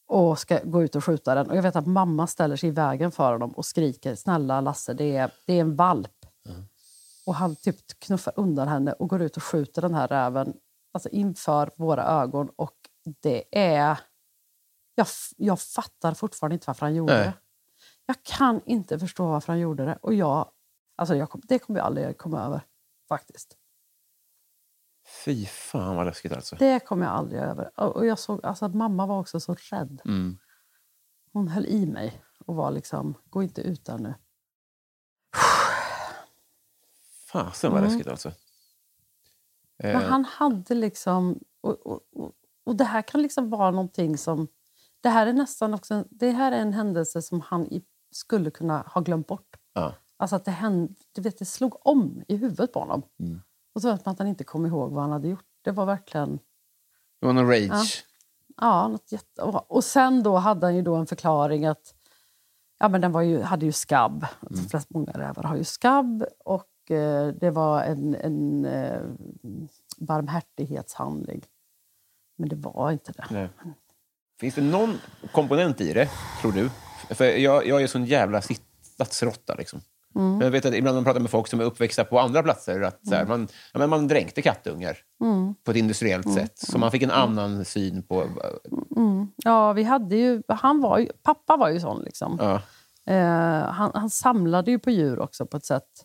Och ska gå ut och skjuta den. Och jag vet att mamma ställer sig i vägen för honom och skriker. Snälla Lasse, det är, det är en valp. Mm. Och han typ knuffar undan henne och går ut och skjuter den här räven. Alltså inför våra ögon. Och det är... Jag, jag fattar fortfarande inte varför han gjorde Nej. det. Jag kan inte förstå varför han gjorde det. Och jag... Alltså jag kom, det kommer jag aldrig komma över. Faktiskt. Fy fan vad läskigt alltså. Det kommer jag aldrig över. Och jag såg... Alltså att mamma var också så rädd. Mm. Hon höll i mig. Och var liksom... Gå inte ut där nu. Fan sen var mm. läskigt alltså. Men han hade liksom... Och, och, och, och det här kan liksom vara någonting som... Det här är nästan också... Det här är en händelse som han i, skulle kunna ha glömt bort. Ja. Alltså att det hände... Du vet, det slog om i huvudet på honom. Mm. Och så vet man att han inte kom ihåg vad han hade gjort. Det var verkligen... Det var någon rage. Ja, ja något jätte... Och sen då hade han ju då en förklaring att... Ja, men den var ju, hade ju skabb. Mm. De flesta många rävar har ju skabb och... Det var en, en eh, barmhärtighetshandling. Men det var inte det. Nej. Finns det någon komponent i det, tror du? För jag, jag är sån jävla sittplatsrotta liksom. Mm. Men jag vet att ibland man pratar med folk som är uppväxta på andra platser. Att så här, man, ja, men man dränkte kattungar mm. på ett industriellt mm. sätt. Så man fick en annan mm. syn på... Mm. Ja, vi hade ju... Han var ju, pappa var ju sån liksom. Ja. Eh, han, han samlade ju på djur också på ett sätt...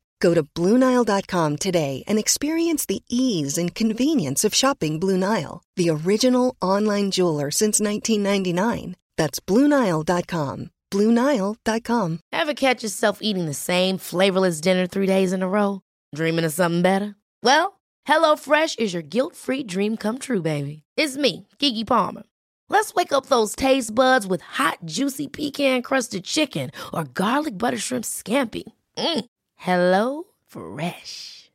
Go to Blue Nile dot com today and experience the ease and convenience of shopping Blue Nile, the original online jeweler since nineteen ninety-nine. That's Blue Nile dot com. Blue Nile dot com. Ever catch yourself eating the same flavorless dinner three days in a row? Dreaming of something better? Well, HelloFresh is your guilt-free dream come true, baby. It's me, Keke Palmer. Let's wake up those taste buds with hot, juicy pecan-crusted chicken or garlic butter shrimp scampi. Mm. Hello Fresh.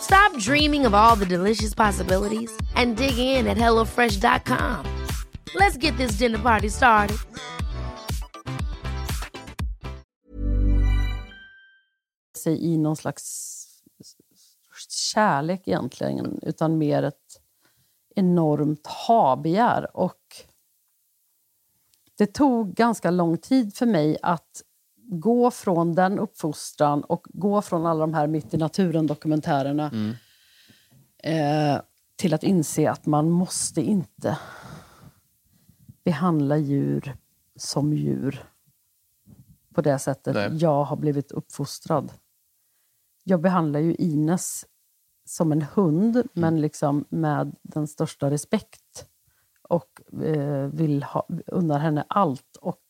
Stop dreaming of all the delicious possibilities and dig in at hello fresh dot com. Let's get this dinner party started. sig i någon slags kärlek egentligen, utan mer ett enormt habegär. Och det tog ganska lång tid för mig att gå från den uppfostran och gå från alla de här mitt i naturen-dokumentärerna mm. eh, till att inse att man måste inte behandla djur som djur på det sättet. Nej. Jag har blivit uppfostrad. Jag behandlar ju Ines som en hund, mm. men liksom med den största respekt och eh, vill ha, unnar henne allt och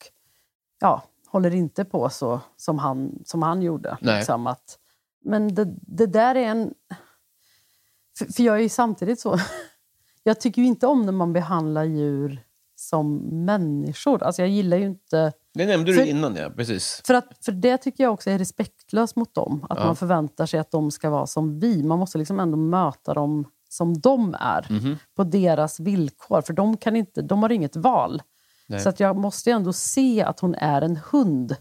ja, håller inte på så som han, som han gjorde. Liksom, att, men det, det där är en... För, för jag är ju samtidigt så... jag tycker ju inte om när man behandlar djur som människor. Alltså jag gillar ju inte... Det nämnde du för, innan, ja. Precis. För, att, för det tycker jag också är respektlöst mot dem. Att ja. Man förväntar sig att de ska vara som vi. Man måste liksom ändå möta dem som de är. Mm-hmm. På deras villkor. För de, kan inte, de har inget val. Nej. Så att jag måste ändå se att hon är en hund.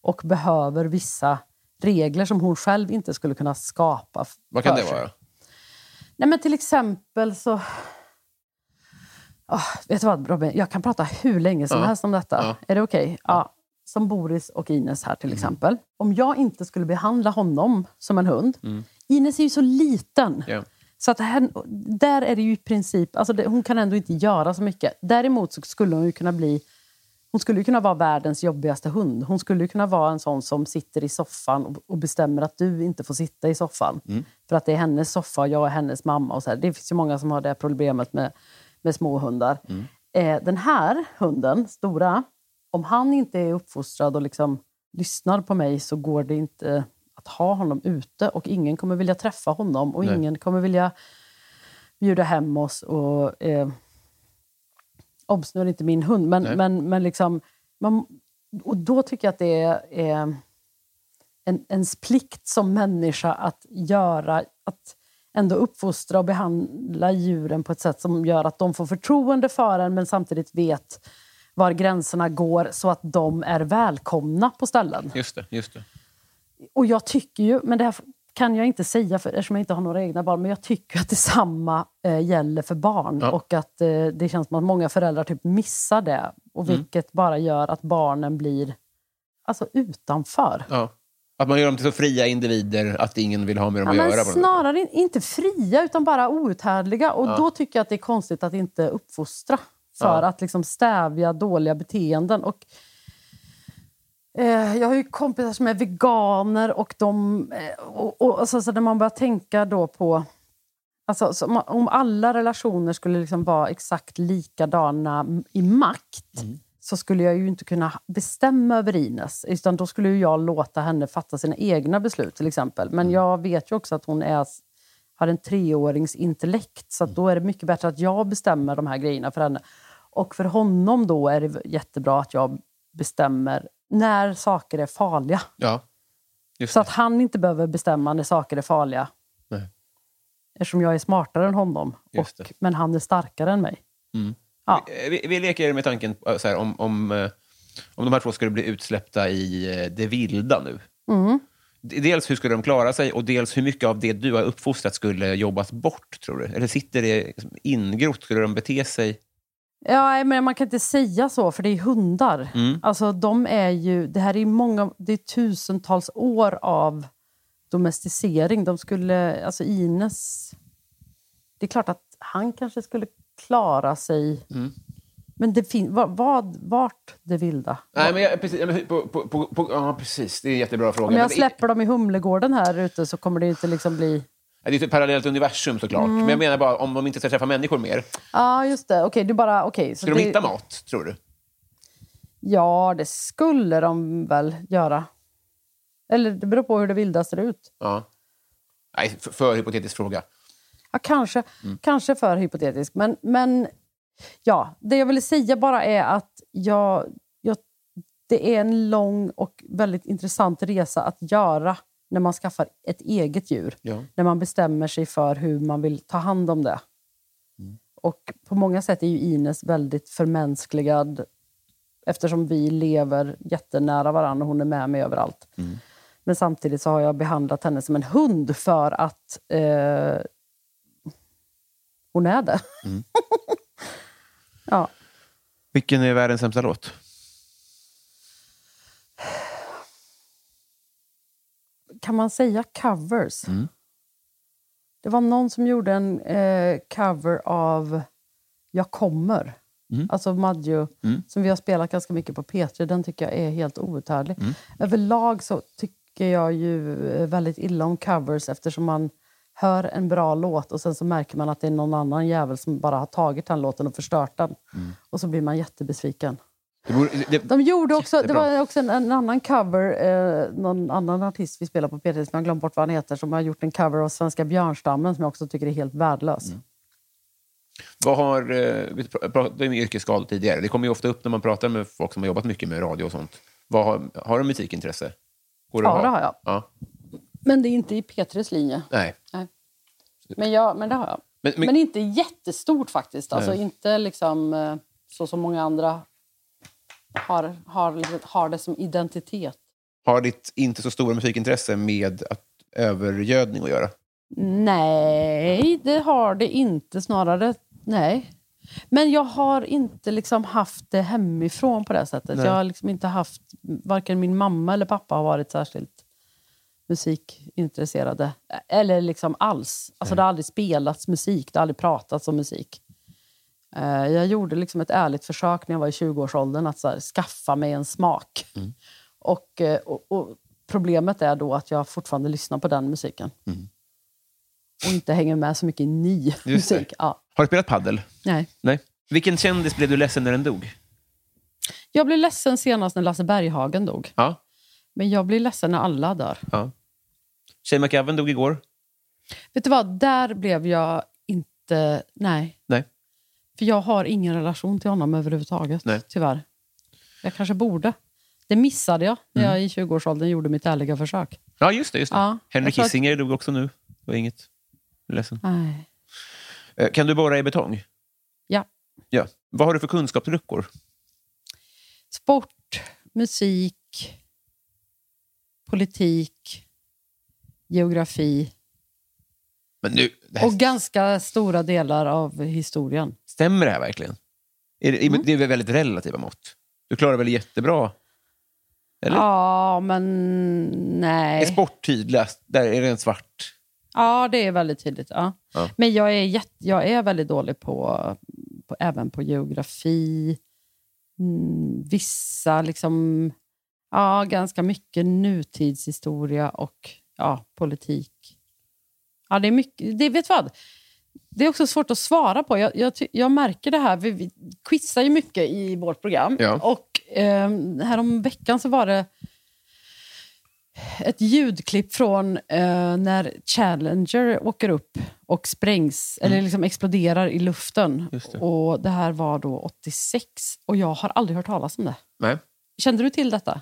Och behöver vissa regler som hon själv inte skulle kunna skapa. Vad kan det sig. Vara? Nej, men till exempel så... Oh, vet du vad, Robin? Jag kan prata hur länge som ja. Helst om detta. Ja. Är det okej? Okay? Ja. Som Boris och Ines här till mm. exempel. Om jag inte skulle behandla honom som en hund. Mm. Ines är ju så liten. Yeah. Så att här, där är det ju i princip... Alltså det, hon kan ändå inte göra så mycket. Däremot så skulle hon ju kunna bli... Hon skulle ju kunna vara världens jobbigaste hund. Hon skulle ju kunna vara en sån som sitter i soffan och, och bestämmer att du inte får sitta i soffan. Mm. För att det är hennes soffa och jag är hennes mamma. Och så här. Det finns ju många som har det här problemet med... med små hundar. Mm. Eh, den här hunden, stora, om han inte är uppfostrad och liksom lyssnar på mig så går det inte att ha honom ute och ingen kommer vilja träffa honom och Nej. Ingen kommer vilja bjuda hem oss och eh, obsnör inte min hund. Men, men, men liksom, man, och då tycker jag att det är eh, en, ens plikt som människa att göra, att ändå uppfostra och behandla djuren på ett sätt som gör att de får förtroende för en men samtidigt vet var gränserna går så att de är välkomna på ställen. Just det, just det. Och jag tycker ju, men det här kan jag inte säga för, eftersom jag inte har några egna barn, men jag tycker att detsamma eh, gäller för barn ja. Och att eh, det känns som att många föräldrar typ missar det och vilket mm. bara gör att barnen blir alltså utanför. Ja. Att man gör dem till så fria individer att ingen vill ha med dem ja, att men göra. Snarare in, inte fria utan bara outhärdliga. Och ja. Då tycker jag att det är konstigt att inte uppfostra. För ja. Att liksom stävja dåliga beteenden. Och, eh, jag har ju kompisar som är veganer. Och de, och, och, och, så, så när man börjar tänka då på... Alltså, så, om, om alla relationer skulle liksom vara exakt likadana i makt... Mm. så skulle jag ju inte kunna bestämma över Ines. Utan då skulle ju jag låta henne fatta sina egna beslut till exempel. Men jag vet ju också att hon är, har en treårings intellekt. Så att då är det mycket bättre att jag bestämmer de här grejerna för henne. Och för honom då är det jättebra att jag bestämmer när saker är farliga. Ja, just det. Så att han inte behöver bestämma när saker är farliga. Nej. Eftersom jag är smartare än honom. Just det. Och, men han är starkare än mig. Mm. Ja. Vi, vi leker med tanken så här, om, om, om de här två skulle bli utsläppta i det vilda nu. Mm. Dels hur skulle de klara sig och dels hur mycket av det du har uppfostrat skulle jobbas bort, tror du? Eller sitter det ingrott? Skulle de bete sig? Ja, men man kan inte säga så, för det är hundar. Mm. Alltså, de är ju... Det här är många... Det är tusentals år av domesticering. De skulle... Alltså, Ines... Det är klart att han kanske skulle... klara sig. Mm. Men det fin- vad, vad vart det vilda? Nej, men jag, precis, jag, på, på, på, på, ja, precis. Det är en jättebra fråga. Om jag släpper dem i Humlegården här ute så kommer det inte liksom bli... Det är ju ett parallellt universum såklart. Mm. Men jag menar bara om de inte ska träffa människor mer. Ja, ah, just det. Okej, okay, du bara... Okay, så ska det... de hitta mat, tror du? Ja, det skulle de väl göra. Eller det beror på hur det vilda ser ut. Ja. Nej, för, för hypotetisk fråga. Ja, kanske, mm. kanske för hypotetisk. Men, men ja, det jag ville säga bara är att jag, jag, det är en lång och väldigt intressant resa att göra när man skaffar ett eget djur. Ja. När man bestämmer sig för hur man vill ta hand om det. Mm. Och på många sätt är ju Ines väldigt förmänskligad eftersom vi lever jättenära varandra och hon är med mig överallt. Mm. Men samtidigt så har jag behandlat henne som en hund för att eh, hon är det. Mm. Ja. Vilken är världens sämsta låt? Kan man säga covers? Mm. Det var någon som gjorde en eh, cover av Jag kommer. Mm. Alltså Madjo, mm. som vi har spelat ganska mycket på P tre. Den tycker jag är helt outhärdlig. Mm. Överlag så tycker jag ju väldigt illa om covers, eftersom man hör en bra låt och sen så märker man att det är någon annan jävel som bara har tagit den låten och förstört den. Mm. Och så blir man jättebesviken. Det borde, det, de gjorde också, det var också en, en annan cover, eh, någon annan artist vi spelar på P tre som jag glömt bort vad han heter, som har gjort en cover av Svenska Björnstammen som jag också tycker är helt värdelös. Mm. Vad har, vi pratade om yrkesskador tidigare, det kommer ju ofta upp när man pratar med folk som har jobbat mycket med radio och sånt. Vad har, har de musikintresse? Går det ja, ha? Det har jag. Ja. Men det är inte i P tres linje. Nej. Nej. Men, jag, men det har jag. Men, men, men inte jättestort faktiskt. Alltså nej. Inte liksom så som många andra har, har, har det som identitet. Har ditt inte så stora musikintresse med att övergödning att göra? Nej, det har det inte snarare. Nej. Men jag har inte liksom haft det hemifrån på det sättet. Nej. Jag har liksom inte haft, varken min mamma eller pappa har varit särskilt musikintresserade. Eller liksom alls. Alltså mm. det har aldrig spelats musik, det har aldrig pratats om musik. Uh, jag gjorde liksom ett ärligt försök när jag var i tjugoårsåldern att så här, skaffa mig en smak. Mm. Och, och, och problemet är då att jag fortfarande lyssnar på den musiken. Mm. Och inte hänger med så mycket i ny musik. Ja. Har du spelat paddel? Nej. Nej. Vilken kändis blev du ledsen när den dog? Jag blev ledsen senast när Lasse Berghagen dog. Ja. Men jag blev ledsen när alla dör. Ja. Shane McGavin dog igår. Vet du vad, där blev jag inte... Nej. Nej. För jag har ingen relation till honom överhuvudtaget. Nej. Tyvärr. Jag kanske borde. Det missade jag när mm. jag i tjugoårsåldern gjorde mitt ärliga försök. Ja, just det. Just det. Ja. Henrik Kissinger att... dog också nu. Det var inget... Ledsen. Nej. Kan du borra i betong? Ja. Ja. Vad har du för kunskapsluckor? Sport, musik, politik, geografi. Men nu, det här... Och ganska stora delar av historien. Stämmer det här verkligen? Är det, mm. det är väl väldigt relativa mått. Du klarar väl jättebra? Eller? Ja, men nej. Är sport tydligast? Där är det en svart... Ja, det är väldigt tydligt. Ja. Ja. Men jag är, jätt, jag är väldigt dålig på, på även på geografi. Mm, vissa liksom ja, ganska mycket nutidshistoria och ja, politik. Ja, det är mycket, det vet vad. Det är också svårt att svara på. Jag, jag, jag märker det här, vi, vi quizar ju mycket i vårt program. Ja. Och eh, härom veckan så var det ett ljudklipp från uh, när Challenger åker upp och sprängs, mm. eller liksom exploderar i luften. Just det. Och det här var då åttiosex och jag har aldrig hört talas om det. Nej. Kände du till detta?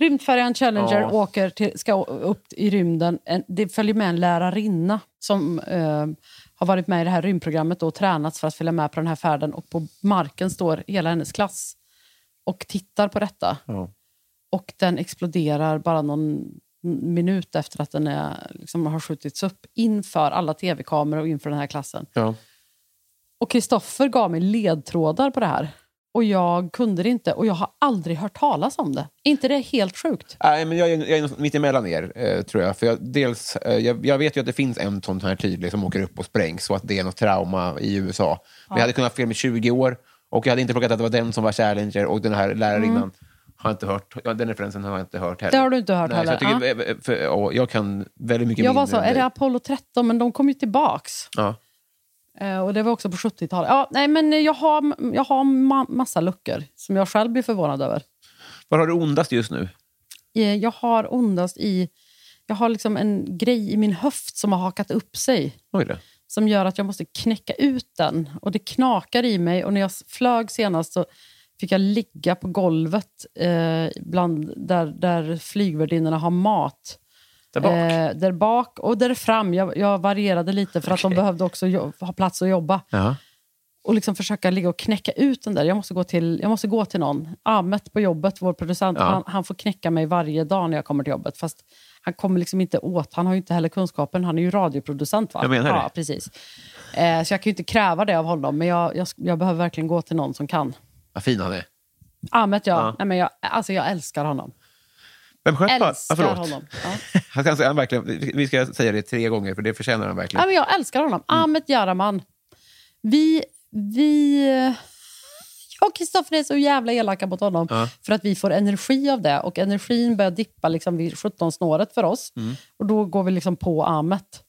Rymdfärjan Challenger ja. åker till, ska upp i rymden. En, det följer med en lärarinna som uh, har varit med i det här rymdprogrammet då, och tränats för att följa med på den här färden, och på marken står hela hennes klass och tittar på detta. Ja. Och den exploderar bara någon minut efter att den är, liksom, har skjutits upp inför alla tv-kameror och inför den här klassen. Ja. Och Kristoffer gav mig ledtrådar på det här. Och jag kunde det inte. Och jag har aldrig hört talas om det. Inte det är helt sjukt? Nej, men jag är, jag är mitt emellan er, eh, tror jag. För jag, dels, eh, jag, jag vet ju att det finns en sån här tydlig som åker upp och sprängs. Så att det är något trauma i U S A. Ja. Men jag hade kunnat ha fel i tjugo år. Och jag hade inte plockat att det var den som var Challenger och den här lärarinnan. Mm. Har inte hört, den referensen har jag inte hört heller. Det har du inte hört. Nej, heller. Jag, tycker, ah. för, ja, jag kan väldigt mycket jag mindre. Jag var så, är det Apollo tretton? Men de kom ju tillbaks. Ja. Eh, och det var också på sjuttiotalet. Ja, nej, men jag har, jag har ma- massa luckor som jag själv blir förvånad över. Vad har du ondast just nu? Eh, jag har ondast i... Jag har liksom en grej i min höft som har hakat upp sig. Oj då. Som gör att jag måste knäcka ut den. Och det knakar i mig. Och när jag flög senast så... fick jag ligga på golvet eh, bland, där, där flygvärdinnorna har mat. Där bak? Eh, där bak och där fram. Jag, jag varierade lite för att okay. de behövde också jo- ha plats att jobba. Uh-huh. och liksom försöka ligga och knäcka ut den där. Jag måste gå till, jag måste gå till någon. Ahmet på jobbet, vår producent, ja. han, han får knäcka mig varje dag när jag kommer till jobbet. Fast han kommer liksom inte åt, han har ju inte heller kunskapen. Han är ju radioproducent, va? Jag menar ja, det. Precis. Eh, så jag kan ju inte kräva det av honom. Men jag, jag, jag behöver verkligen gå till någon som kan. Vad fin han är. Ahmet, ja. ja. Nej, men jag, alltså jag älskar honom. Vem skönt bara? Älskar ah, honom. Ja. Han kan säga, han verkligen, vi ska säga det tre gånger för det förtjänar han verkligen. Ja, men jag älskar honom. Mm. Ahmet Jaramann. Vi... Vi... Jag och Kristoffer är så jävla elaka mot honom. Ja. För att vi får energi av det. Och energin börjar dippa liksom vid sjutton-snåret för oss. Mm. Och då går vi liksom på Ahmet.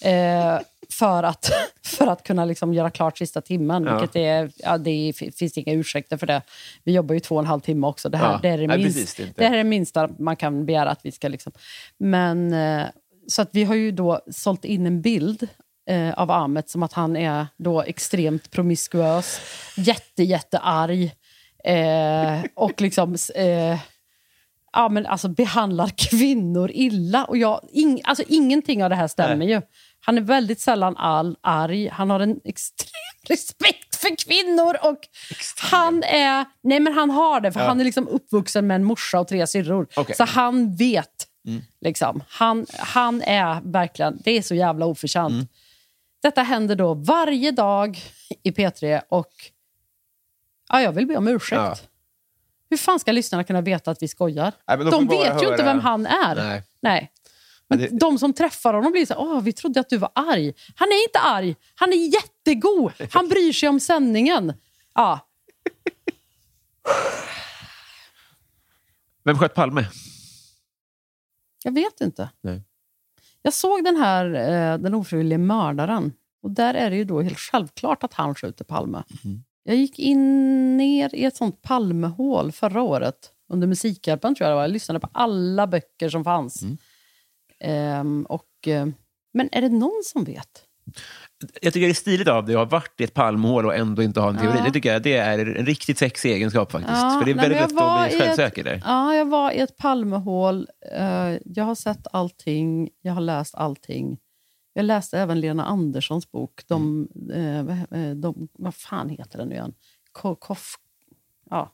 eh, för, att, för att kunna liksom göra klart sista timmen. Ja. Vilket är, ja, det är, finns inga ursäkter för det. Vi jobbar ju två och en halv timme också. Det här, ja. det, är det, minst, Nej, precis, det här är det minsta man kan begära att vi ska liksom... Men... Eh, så att vi har ju då sålt in en bild... av Ahmet som att han är då extremt promiskuös, jätte jätte arg eh, och liksom eh, ja men alltså behandlar kvinnor illa och jag ing, alltså ingenting av det här stämmer ju. Han är väldigt sällan all arg. Han har en extrem respekt för kvinnor och extrem. han är nej men han har det för ja. han är liksom uppvuxen med en morsa och tre syrror. Okay. Så han vet mm. liksom han han är verkligen det är så jävla oförtjänt. Mm. Detta händer då varje dag i P tre och ja, jag vill be om ursäkt. Ja. Hur fan ska lyssnarna kunna veta att vi skojar? Nej, de de vet ju höra. inte vem han är. Nej. Nej. Men det... De som träffar honom blir så här, åh, vi trodde att du var arg. Han är inte arg. Han är jättegod. Han bryr sig om sändningen. Ja. Vem sköt Palme? Jag vet inte. Nej. Jag såg den här, eh, den ofrivilliga mördaren. Och där är det ju då helt självklart att han skjuter Palme. Mm. Jag gick in ner i ett sånt Palmehål förra året. Under musikhjälpen tror jag det var. Jag lyssnade på alla böcker som fanns. Mm. Ehm, och, eh, men är det någon som vet? Jag tycker det är stiligt av det. Jag har varit i ett Palmehål och ändå inte har en teori. Ja. Det tycker jag det är en riktigt sexig egenskap faktiskt. Ja, för det är nej, väldigt lätt att bli självsäker där. Ja, jag var i ett Palmehål. Jag har sett allting. Jag har läst allting. Jag läste även Lena Anderssons bok. De, mm. de, vad fan heter den nu igen? Koff. Ja.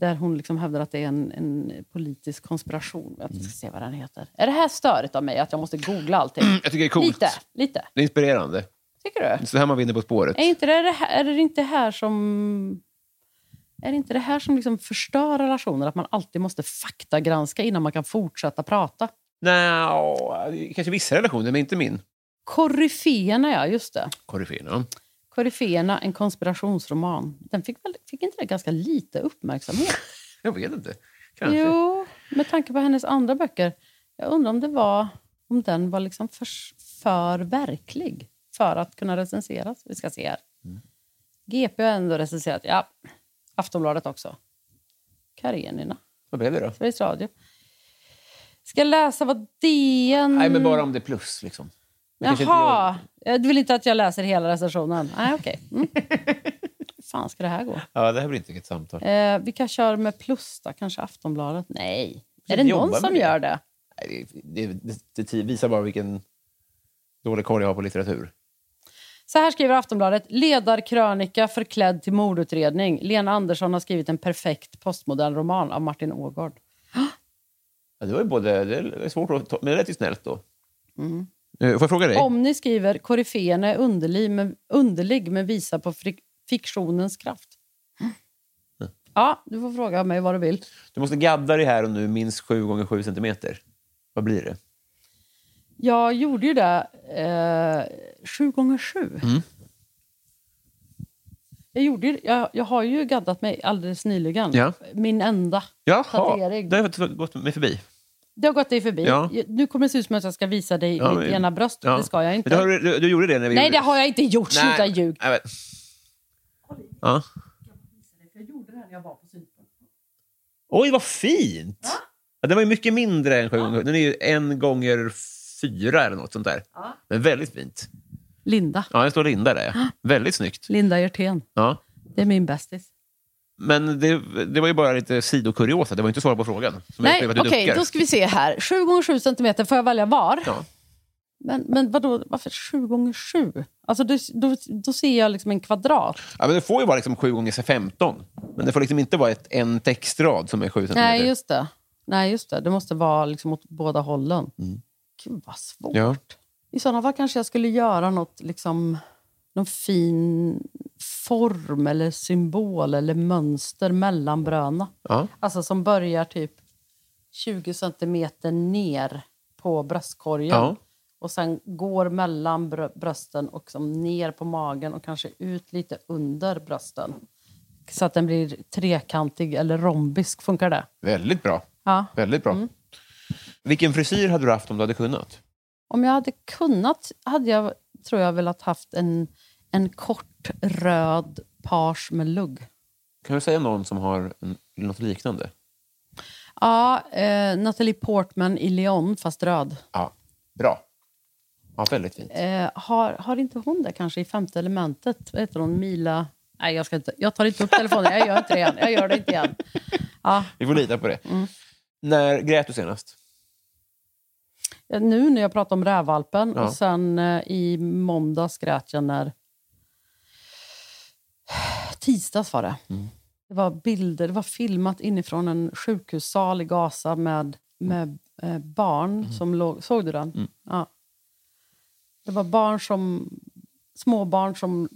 Där hon liksom hävdar att det är en, en politisk konspiration. Jag ska se vad den heter. Är det här störigt av mig att jag måste googla allting? Jag tycker det är coolt. Lite, lite. Det är inspirerande. Tycker du? Så här man vinner på spåret. Är inte det, är det, här, är det inte här som... Är det inte det här som liksom förstör relationer? Att man alltid måste faktagranska innan man kan fortsätta prata? Nej, no, kanske vissa relationer, men inte min. Corrifiano, ja, just det. Corrifiano. Corrifiano, en konspirationsroman. Den fick, väl, fick inte det ganska lite uppmärksamhet? Jag vet inte. Kanske. Jo, med tanke på hennes andra böcker. Jag undrar om det var om den var liksom för, för verklig för att kunna recenseras. Vi ska se här. Mm. G P har ändå recenserat. Ja, Aftonbladet också. Karenina. Vad blev det då? Sveriges Radio. Ska läsa vad D N... Nej, men bara om det plus liksom. Jaha, jag... du vill inte att jag läser hela recensionen. Nej, okej. Okay. Mm. Fan ska det här gå? Ja, det här blir inte ett samtal. Eh, vi kan köra med plus då, kanske Aftonbladet. Nej, är det någon som det? gör det? Nej, det, det, det, det visar bara vilken dålig koll jag har på litteratur. Så här skriver Aftonbladet. Ledarkrönika förklädd till mordutredning. Lena Andersson har skrivit en perfekt postmodern roman av Martin Ågård. Ja, det var ju både, det är svårt att ta, men det är ju snällt då. Mm. Får jag fråga dig? Om ni skriver Corrifiano är underlig men, underlig men visar på fri- fiktionens kraft. Mm. Ja, du får fråga mig vad du vill. Du måste gadda dig här och nu minst sju gånger sju centimeter. Vad blir det? Jag gjorde ju det eh, sju gånger sju. Mm. Jag, gjorde, jag, jag har ju gaddat mig alldeles nyligen. Ja. Min enda Jaha. tatuering. Det har gått mig förbi. Det har gått dig förbi. Ja. Nu kommer det se ut som att jag ska visa dig ja, mitt ena bröst. Ja. Det ska jag inte. Du, du, du gjorde det när vi Nej, gjorde det. det har jag inte gjort. Nej. Sluta ljug. Nej, ja. Jag gjorde det när jag var på Sypen. Oj, vad fint! Ja? Ja, det var ju mycket mindre än sju. Ja. Den är ju en gånger fyra eller något sånt där. Ja. Men väldigt fint. Linda. Ja, jag står Linda där. Ja. Väldigt snyggt. Linda Hjertén. Ja. Det är min bästis. Men det, det var ju bara lite sidokuriosa. Det var inte svåra på frågan. Som Nej, okej, okay, då ska vi se här. sju gånger sju centimeter får jag välja var. Ja. Men, men vadå, varför sju gånger sju? Alltså då, då, då ser jag liksom en kvadrat. Ja, men det får ju vara liksom sju gånger femton. Men det får liksom inte vara ett, en textrad som är sju centimeter. Nej, just det. Nej, just det. Det måste vara liksom åt båda hållen. Mm. Gud, vad svårt. Ja. I sådana fall kanske jag skulle göra något liksom, någon fin form eller symbol eller mönster mellan bröna. Ja. Alltså som börjar typ tjugo centimeter ner på bröstkorgen. Ja. Och sen går mellan brösten och som ner på magen och kanske ut lite under brösten. Så att den blir trekantig eller rombisk, funkar det? Väldigt bra. Ja. Väldigt bra. Mm. Vilken frisyr hade du haft om du hade kunnat? Om jag hade kunnat hade jag, tror jag, velat haft en, en kort röd page med lugg. Kan du säga någon som har något liknande? Ja, eh, Natalie Portman i Leon, fast röd. Ja, bra. Ja, väldigt fint. Eh, har, har inte hon det kanske i femte elementet? Vad heter hon? Mila? Nej, jag ska inte. Jag tar inte upp telefonen. Jag gör inte det igen. Jag gör det inte igen. Ja. Vi får lita på det. Mm. När grät du senast? Ja, nu när jag pratar om rävvalpen. Ja. Och sen eh, i måndags grät jag när... Tisdags var det. Mm. Det var bilder. Det var filmat inifrån en sjukhussal i Gaza med, med eh, barn mm. som låg... Såg du den? Mm. Ja. Det var barn som, små barn som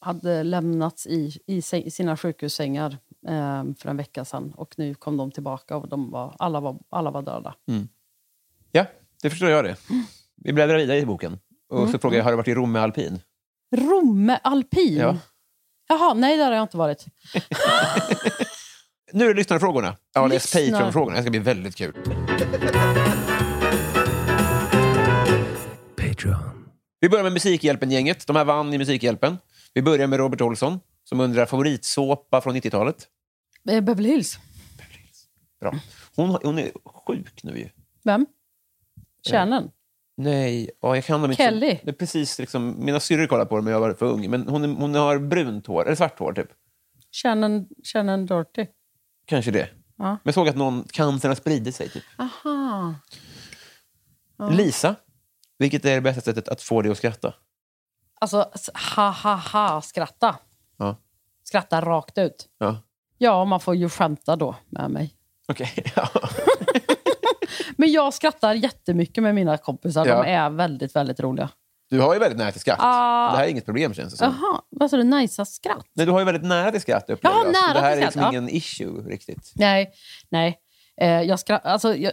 hade lämnats i, i, säng, i sina sjukhussängar eh, för en vecka sedan. Och nu kom de tillbaka och de var, alla, var, alla var döda. Mm. Ja, det förstår jag det. Mm. Vi bläddrar vidare i boken. Och mm. så frågar jag, har du varit i Romme alpin? Romme alpin? Ja. Jaha, nej, där har jag inte varit. Nu är det lyssnarfrågorna. Ja, det är Patreon-frågorna. Det ska bli väldigt kul. Patreon. Vi börjar med Musikhjälpen-gänget. De här vann i Musikhjälpen. Vi börjar med Robert Olsson som undrar favoritsåpa från nittiotalet. Beverly Hills. Beverly Hills. Bra. Hon, hon är sjuk nu ju. Vem? Kärnan? Eh, nej, ja, jag kan dem inte. Kelly? Det är precis liksom, mina syrror kollar på det men jag var för ung. Men hon, hon har brunt hår, eller svart hår typ. Kärnan, Kärnan Dorothy. Kanske det. Ja. Men jag såg att någon cancer har spridit sig typ. Aha. Ja. Lisa? Vilket är det bästa sättet att få dig att skratta? Alltså, ha, ha, ha, skratta. Ja. Skratta rakt ut. Ja, ja, man får ju skämta då med mig. Okej, okay. Ja. Men jag skrattar jättemycket med mina kompisar. Ja. De är väldigt, väldigt roliga. Du har ju väldigt nära till skratt. Uh, det här är inget problem, känns det som. Jaha, vad sa du? Najsa skratt? Nej, du har ju väldigt nära till skratt. Jag har nära till skratt, det här är liksom ja. Ingen issue, riktigt. Nej, nej. Jag, skra- alltså, jag,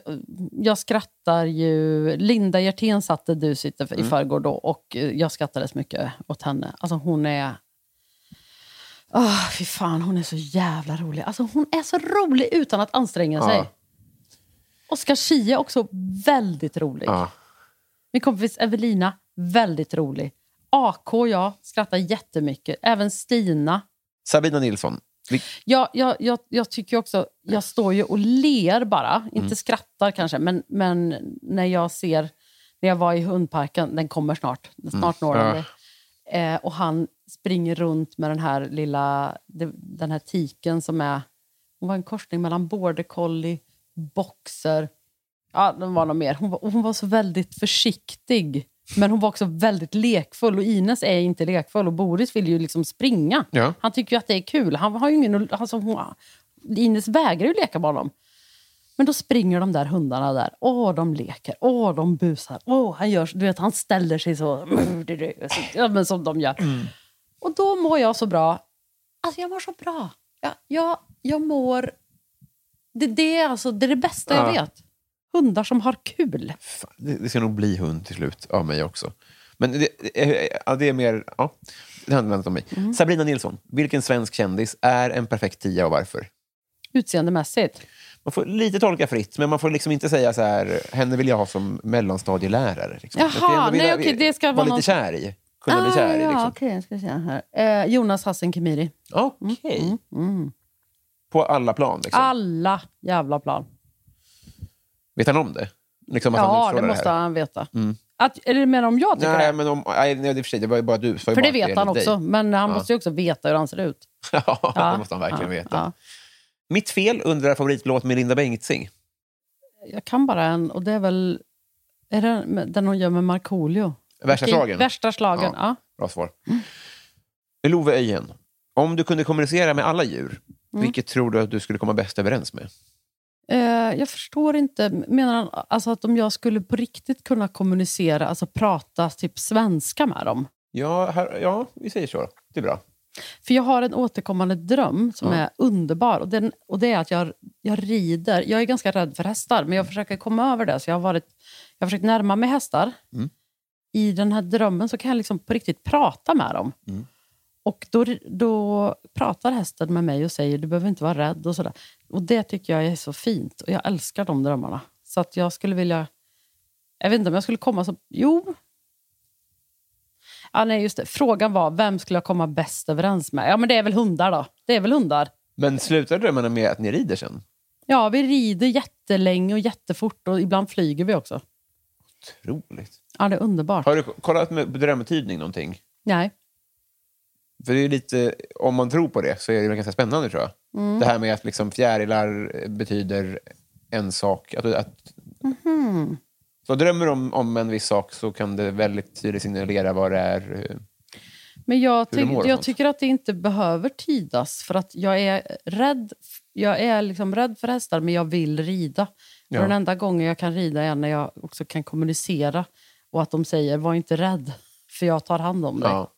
jag skrattar ju... Linda Hjertén satte du sitter för, mm. i förrgår då. Och jag skrattades mycket åt henne. Alltså hon är... Oh, fy fan, hon är så jävla rolig. Alltså hon är så rolig utan att anstränga sig. Ja. Oskar Schie också väldigt rolig. Ja. Min kompis Evelina, väldigt rolig. A K, jag skrattar jättemycket. Även Stina. Sabina Nilsson. Jag, jag, jag, jag tycker också, jag står ju och ler bara, inte mm. skrattar kanske, men, men när jag ser, när jag var i hundparken, den kommer snart, snart mm. når den det. Eh, och han springer runt med den här lilla, den här tiken som är, hon var en korsning mellan border collie, boxer, ja den var nog mer, hon var, hon var så väldigt försiktig, men hon var också väldigt lekfull. Och Ines är inte lekfull. Och Boris vill ju liksom springa. Ja. Han tycker ju att det är kul. Han har ju ingen, alltså, hon, Ines vägrar ju leka med honom. Men då springer de där hundarna där. Åh, de leker. Åh, de busar. Åh, han gör, du vet, han ställer sig så. Ja, men som de gör. Mm. Och då mår jag så bra. Alltså, jag mår så bra. Jag, jag, jag mår... Det, det, är alltså, det är det bästa ja. jag vet. Hundar som har kul. Fan, det ska nog bli hund till slut av mig också. Men det, ja, det är mer... Ja, det handlar inte om mig. Mm. Sabrina Nilsson. Vilken svensk kändis är en perfekt tia och varför? Utseendemässigt. Man får lite tolka fritt. Men man får liksom inte säga så här... Henne vill jag ha som mellanstadielärare. Liksom. Jaha, nej okej. Det ska vara, vara någon... lite kär i. Kunna ah, bli kär i. Liksom. Ja, okej. Jag ska säga här. Eh, Jonas Hassan Khemiri. Okej. Okay. Mm, mm. På alla plan liksom. Alla jävla plan. Vet han om det? Liksom att ja, han det måste det han veta. Mm. Att, är det mer om jag tycker nej, det? Men om, nej, nej, det, för sig, det var ju bara du. För, för det vet han också. Dig. Men han ja. måste ju också veta hur han ser ut. Ja, det måste han verkligen ja, veta. Ja. Mitt fel undrar favoritlåt med Linda Bengtzing. Jag kan bara en, och det är väl Är det den hon gör med Markoolio? Värsta slagen. Värsta slagen, ja. ja. Bra svar. Mm. Elove Öjen. Om du kunde kommunicera med alla djur, mm. vilket tror du att du skulle komma bäst överens med? Eh, jag förstår inte. Menar han alltså att om jag skulle på riktigt kunna kommunicera, alltså prata typ svenska med dem? Ja, här, ja vi säger så. Det är bra. För jag har en återkommande dröm som mm. är underbar. Och, den, och det är att jag, jag rider. Jag är ganska rädd för hästar, men jag försöker komma över det. Så jag har, varit, jag har försökt närma mig hästar. Mm. I den här drömmen så kan jag liksom på riktigt prata med dem. Mm. Och då, då pratar hästen med mig och säger du behöver inte vara rädd och sådär. Och det tycker jag är så fint. Och jag älskar de drömmarna. Så att jag skulle vilja... Jag vet inte om jag skulle komma som... Jo... Ja, nej, just det. Frågan var, vem skulle jag komma bäst överens med? Ja, men det är väl hundar då. Det är väl hundar. Men slutar drömmarna med att ni rider sen? Ja, vi rider jättelänge och jättefort. Och ibland flyger vi också. Otroligt. Ja, det är underbart. Har du kollat med drömtydning någonting? Nej. För det är lite, om man tror på det så är det ganska spännande tror jag. Mm. Det här med att liksom fjärilar betyder en sak. Att, att, mm-hmm. Så drömmer du om, om en viss sak så kan det väldigt tydligt signalera vad det är. Hur, Men jag, ty- jag tycker att det inte behöver tidas. För att jag är rädd. Jag är liksom rädd för hästar, men jag vill rida. Ja. Och den enda gången jag kan rida är när jag också kan kommunicera. Och att de säger, var inte rädd. För jag tar hand om dig. Ja.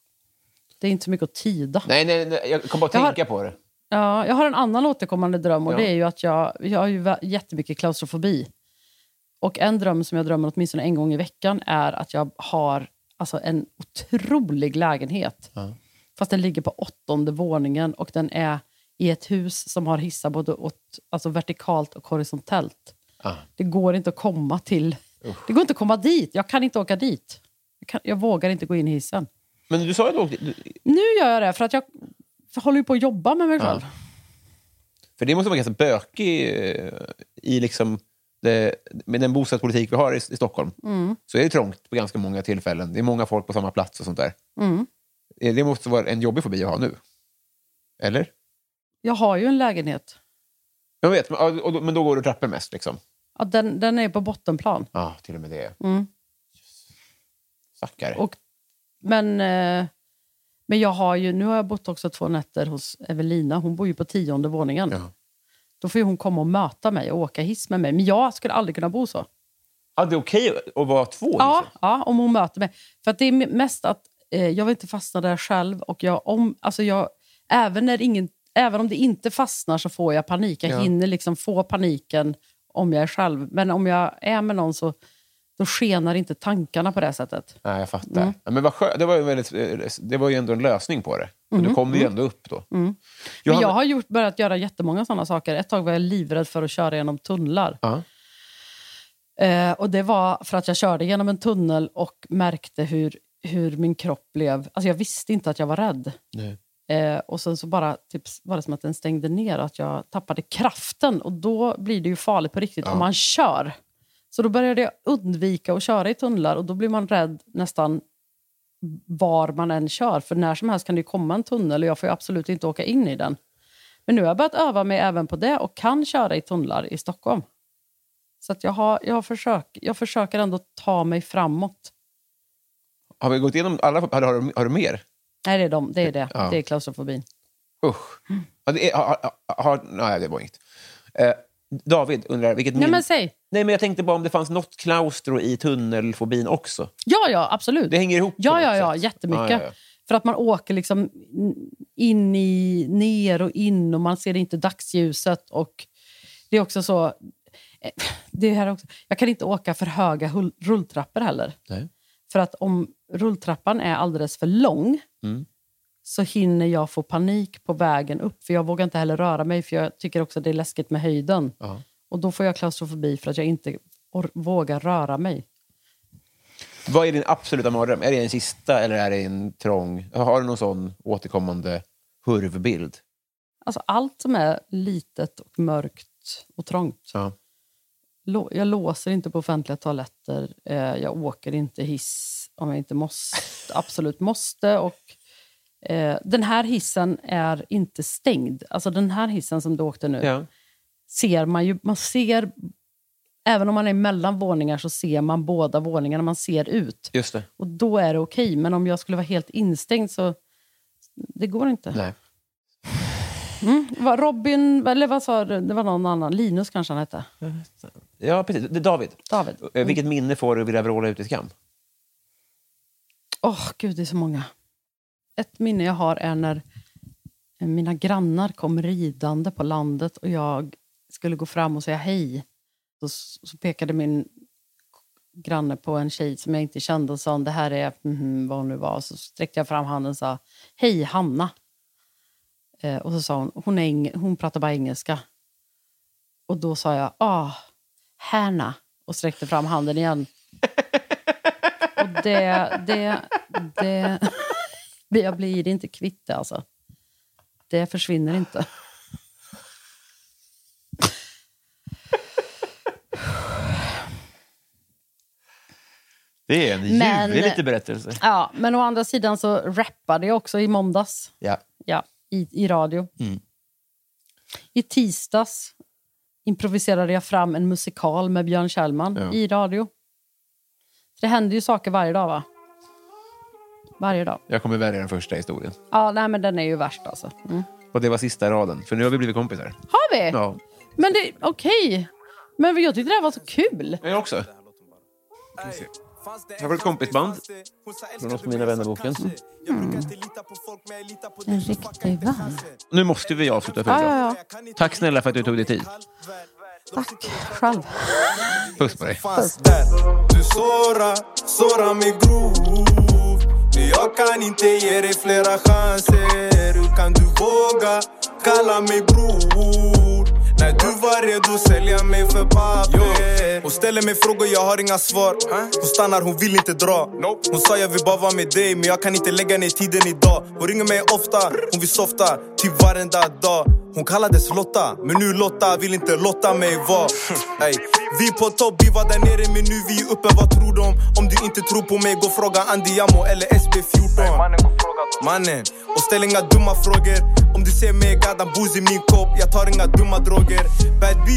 Det är inte så mycket att tida. Nej, nej, nej jag kommer bara jag tänka har, på det. Ja, jag har en annan återkommande dröm. Och ja. det är ju att jag, jag har ju jättemycket klaustrofobi. Och en dröm som jag drömmer åtminstone en gång i veckan är att jag har alltså, en otrolig lägenhet. Mm. Fast den ligger på åttonde våningen och den är i ett hus som har hissar både åt, alltså, vertikalt och horisontellt. Mm. Det går inte att komma till. Uh. Det går inte att komma dit. Jag kan inte åka dit. Jag, kan, jag vågar inte gå in i hissen. Men du sa ju då... Du... Nu gör jag det för att jag håller ju på att jobba med mig själv. Mm. För det måste vara ganska bökig i liksom... Det, med den bostadspolitik vi har i, i Stockholm mm. så är det trångt på ganska många tillfällen. Det är många folk på samma plats och sånt där. Mm. Det måste vara en jobbig fobi att ha nu. Eller? Jag har ju en lägenhet. Jag vet, men, och, men då går du trappor mest liksom. Ja, den, den är på bottenplan. Ja, ah, till och med det. Mm. Sackar. Och, men, men jag har ju, nu har jag bott också två nätter hos Evelina. Hon bor ju på tionde våningen. Ja. Då får ju hon komma och möta mig och åka hiss med mig. Men jag skulle aldrig kunna bo så. Ja, det är okej att vara två. Ja, ja, om hon möter mig. För att det är mest att eh, jag vill inte fastna där själv. Och jag, om, alltså jag, även, när ingen, även om det inte fastnar så får jag panik. Jag ja. hinner liksom få paniken om jag är själv. Men om jag är med någon så då skenar inte tankarna på det sättet. Nej, ja, jag fattar. Mm. Ja, men vad skö- det, var ju väldigt, det var ju ändå en lösning på det. Mm. Du kommer ju ändå upp då. Mm. Jag, hade... jag har gjort, börjat göra jättemånga sådana saker. Ett tag var jag livrädd för att köra genom tunnlar. Uh-huh. Eh, och det var för att jag körde genom en tunnel och märkte hur, hur min kropp blev... Alltså jag visste inte att jag var rädd. Nej. Eh, och sen så bara typ, var det som att den stängde ner och att jag tappade kraften. Och då blir det ju farligt på riktigt uh-huh. om man kör. Så då började jag undvika att köra i tunnlar och då blir man rädd nästan... var man än kör. För när som helst kan det ju komma en tunnel och jag får ju absolut inte åka in i den. Men nu har jag börjat öva mig även på det och kan köra i tunnlar i Stockholm. Så att jag, har, jag, har försök, jag försöker ändå ta mig framåt. Har vi gått igenom alla? Har, har, du, har du mer? Nej, det är, de, det, är det. Ja. Det är klaustrofobin. Usch. Mm. Ja, det är, har, har, har, nej, det var inget. Eh, David undrar vilket... Nej, min... men säg. Nej, men jag tänkte bara om det fanns något klaustro i tunnelfobin också. Ja, ja, absolut. Det hänger ihop. Ja, ja, ja, sätt. jättemycket. Ah, ja, ja. För att man åker liksom in i, ner och in och man ser inte dagsljuset och det är också så... Det här också. Jag kan inte åka för höga rulltrappor heller. Nej. För att om rulltrappan är alldeles för lång mm. så hinner jag få panik på vägen upp. För jag vågar inte heller röra mig för jag tycker också att det är läskigt med höjden. Ja. Och då får jag klaustrofobi för att jag inte or- vågar röra mig. Vad är din absoluta mardröm? Är det en kista eller är det en trång? Har du någon sån återkommande hurvbild? Alltså allt som är litet och mörkt och trångt. Ja. Lå- jag låser inte på offentliga toaletter. Eh, jag åker inte hiss om jag inte måste. Absolut måste. Och eh, den här hissen är inte stängd. Alltså den här hissen som du åkte nu... Ja. Ser man ju, man ser även om man är mellan våningar så ser man båda våningarna, man ser ut. Just det. Och då är det okej, men om jag skulle vara helt instängd så det går inte. Nej. Mm. Var Robin, eller vad sa du? Det var någon annan, Linus kanske han hette. Ja, precis. Det är David. David. Mm. Vilket minne får du vilja vråla ut i skam? Åh, oh, gud, det är så många. Ett minne jag har är när mina grannar kom ridande på landet och jag skulle gå fram och säga hej. Så, så pekade min granne på en tjej som jag inte kände och sa det här är mm, vad hon nu var. Så sträckte jag fram handen och sa hej Hanna. Eh, och så sa hon, hon, är ing- hon pratar bara engelska. Och då sa jag, ah, Hanna. Och sträckte fram handen igen. Och det, det, det, det, jag blir inte kvitt det alltså. Det försvinner inte. Det är en ljuvlig lite berättelse. Ja, men å andra sidan så rappade jag också i måndags. Ja. Ja, i, i radio. Mm. I tisdags improviserade jag fram en musikal med Björn Kjellman ja. i radio. Det händer ju saker varje dag va? Varje dag. Jag kommer välja den första historien. Ja, nej men den är ju värst alltså. Mm. Och det var sista raden, för nu har vi blivit kompisar. Har vi? Ja. Men det, okej. Okay. Men jag tyckte det här var så kul. Jag också. Jag har ett kompisband från oss på Mina vänner boken. Mm. En riktig vän. Nu måste vi avsluta för idag. Ah, ja, ja. Tack snälla för att du tog dig tid. Tack själv. Puss på dig. Du sårar, sårar mig grov. Men jag kan inte ge dig flera chanser. Hur kan du våga kalla mig bror? När du var redo sälja mig för papper. Hon ställer mig frågor, jag har inga svar. Hon stannar, hon vill inte dra. Hon sa jag vill bara vara med dig, men jag kan inte lägga ner tiden idag. Hon ringer mig ofta, hon vill softa, typ varenda dag. Hon kallades Lotta, men nu Lotta vill inte låta mig vara. Hey. Vi på topp, vi var där nere, men nu vi uppe, vad tror de? Om du inte tror på mig, gå fråga Andiamo eller S P fjorton. Mannen, och ställ inga dumma frågor. Om du ser mig, gadda booze i min kopp. Jag tar inga dumma droger. Bad B,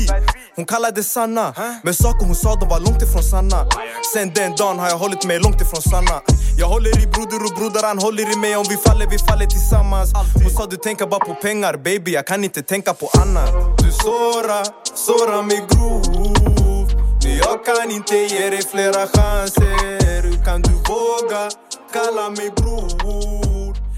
hon kallade Sanna, men saker hon sa, de var långt ifrån Sanna. Sen den dagen har jag hållit mig långt ifrån Sanna. Jag håller i broder och broder, han håller i mig. Om vi faller, vi faller tillsammans. Hon sa du tänker bara på pengar, baby, jag kan inte tänka på annat. Du sårar, sårar mig grov. Men jag kan inte ge dig flera chanser. Hur kan du våga kalla mig bror?